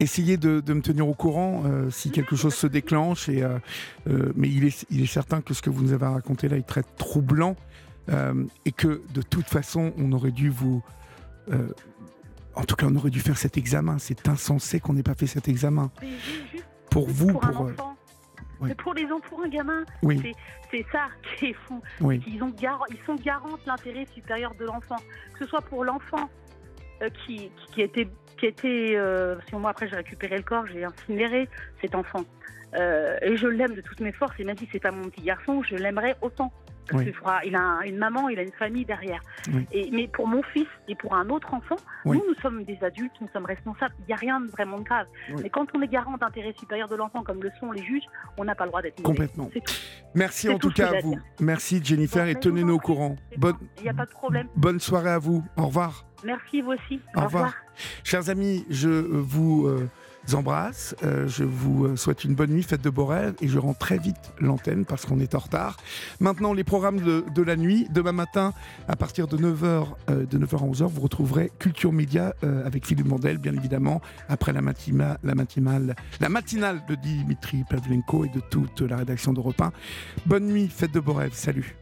essayez de me tenir au courant si quelque chose se déclenche. Et mais il est certain que ce que vous nous avez raconté là est très troublant et que de toute façon, on aurait dû vous. En tout cas, on aurait dû faire cet examen. C'est insensé qu'on n'ait pas fait cet examen. Pour un gamin. Oui. C'est ça qui est fou. Oui. Ils sont garants de l'intérêt supérieur de l'enfant. Que ce soit pour l'enfant qui était qui était... parce que moi, après, j'ai récupéré le corps, j'ai incinéré cet enfant. Et je l'aime de toutes mes forces, et même si c'est pas mon petit garçon, je l'aimerais autant. Parce oui. qu'il a une maman, il a une famille derrière. Oui. Et, mais pour mon fils et pour un autre enfant, oui. nous sommes des adultes, nous sommes responsables, il n'y a rien de vraiment grave. Oui. Mais quand on est garant d'intérêt supérieur de l'enfant, comme le sont les juges, on n'a pas le droit d'être mauvais. Complètement. C'est tout. Merci c'est en tout cas à vous. Merci Jennifer, bon, et tenez-nous au courant. Il n'y a pas de problème. Bonne soirée à vous. Au revoir. Merci, vous aussi. Au revoir. Chers amis, je vous... embrasse, je vous souhaite une bonne nuit, faites de beaux rêves, et je rends très vite l'antenne parce qu'on est en retard. Maintenant, les programmes de la nuit. Demain matin, à partir de 9h, de 9h à 11h, vous retrouverez Culture Média avec Philippe Mandel, bien évidemment, après la matinale de Dimitri Pavlenko et de toute la rédaction d'Europe 1. Bonne nuit, faites de beaux rêves, salut.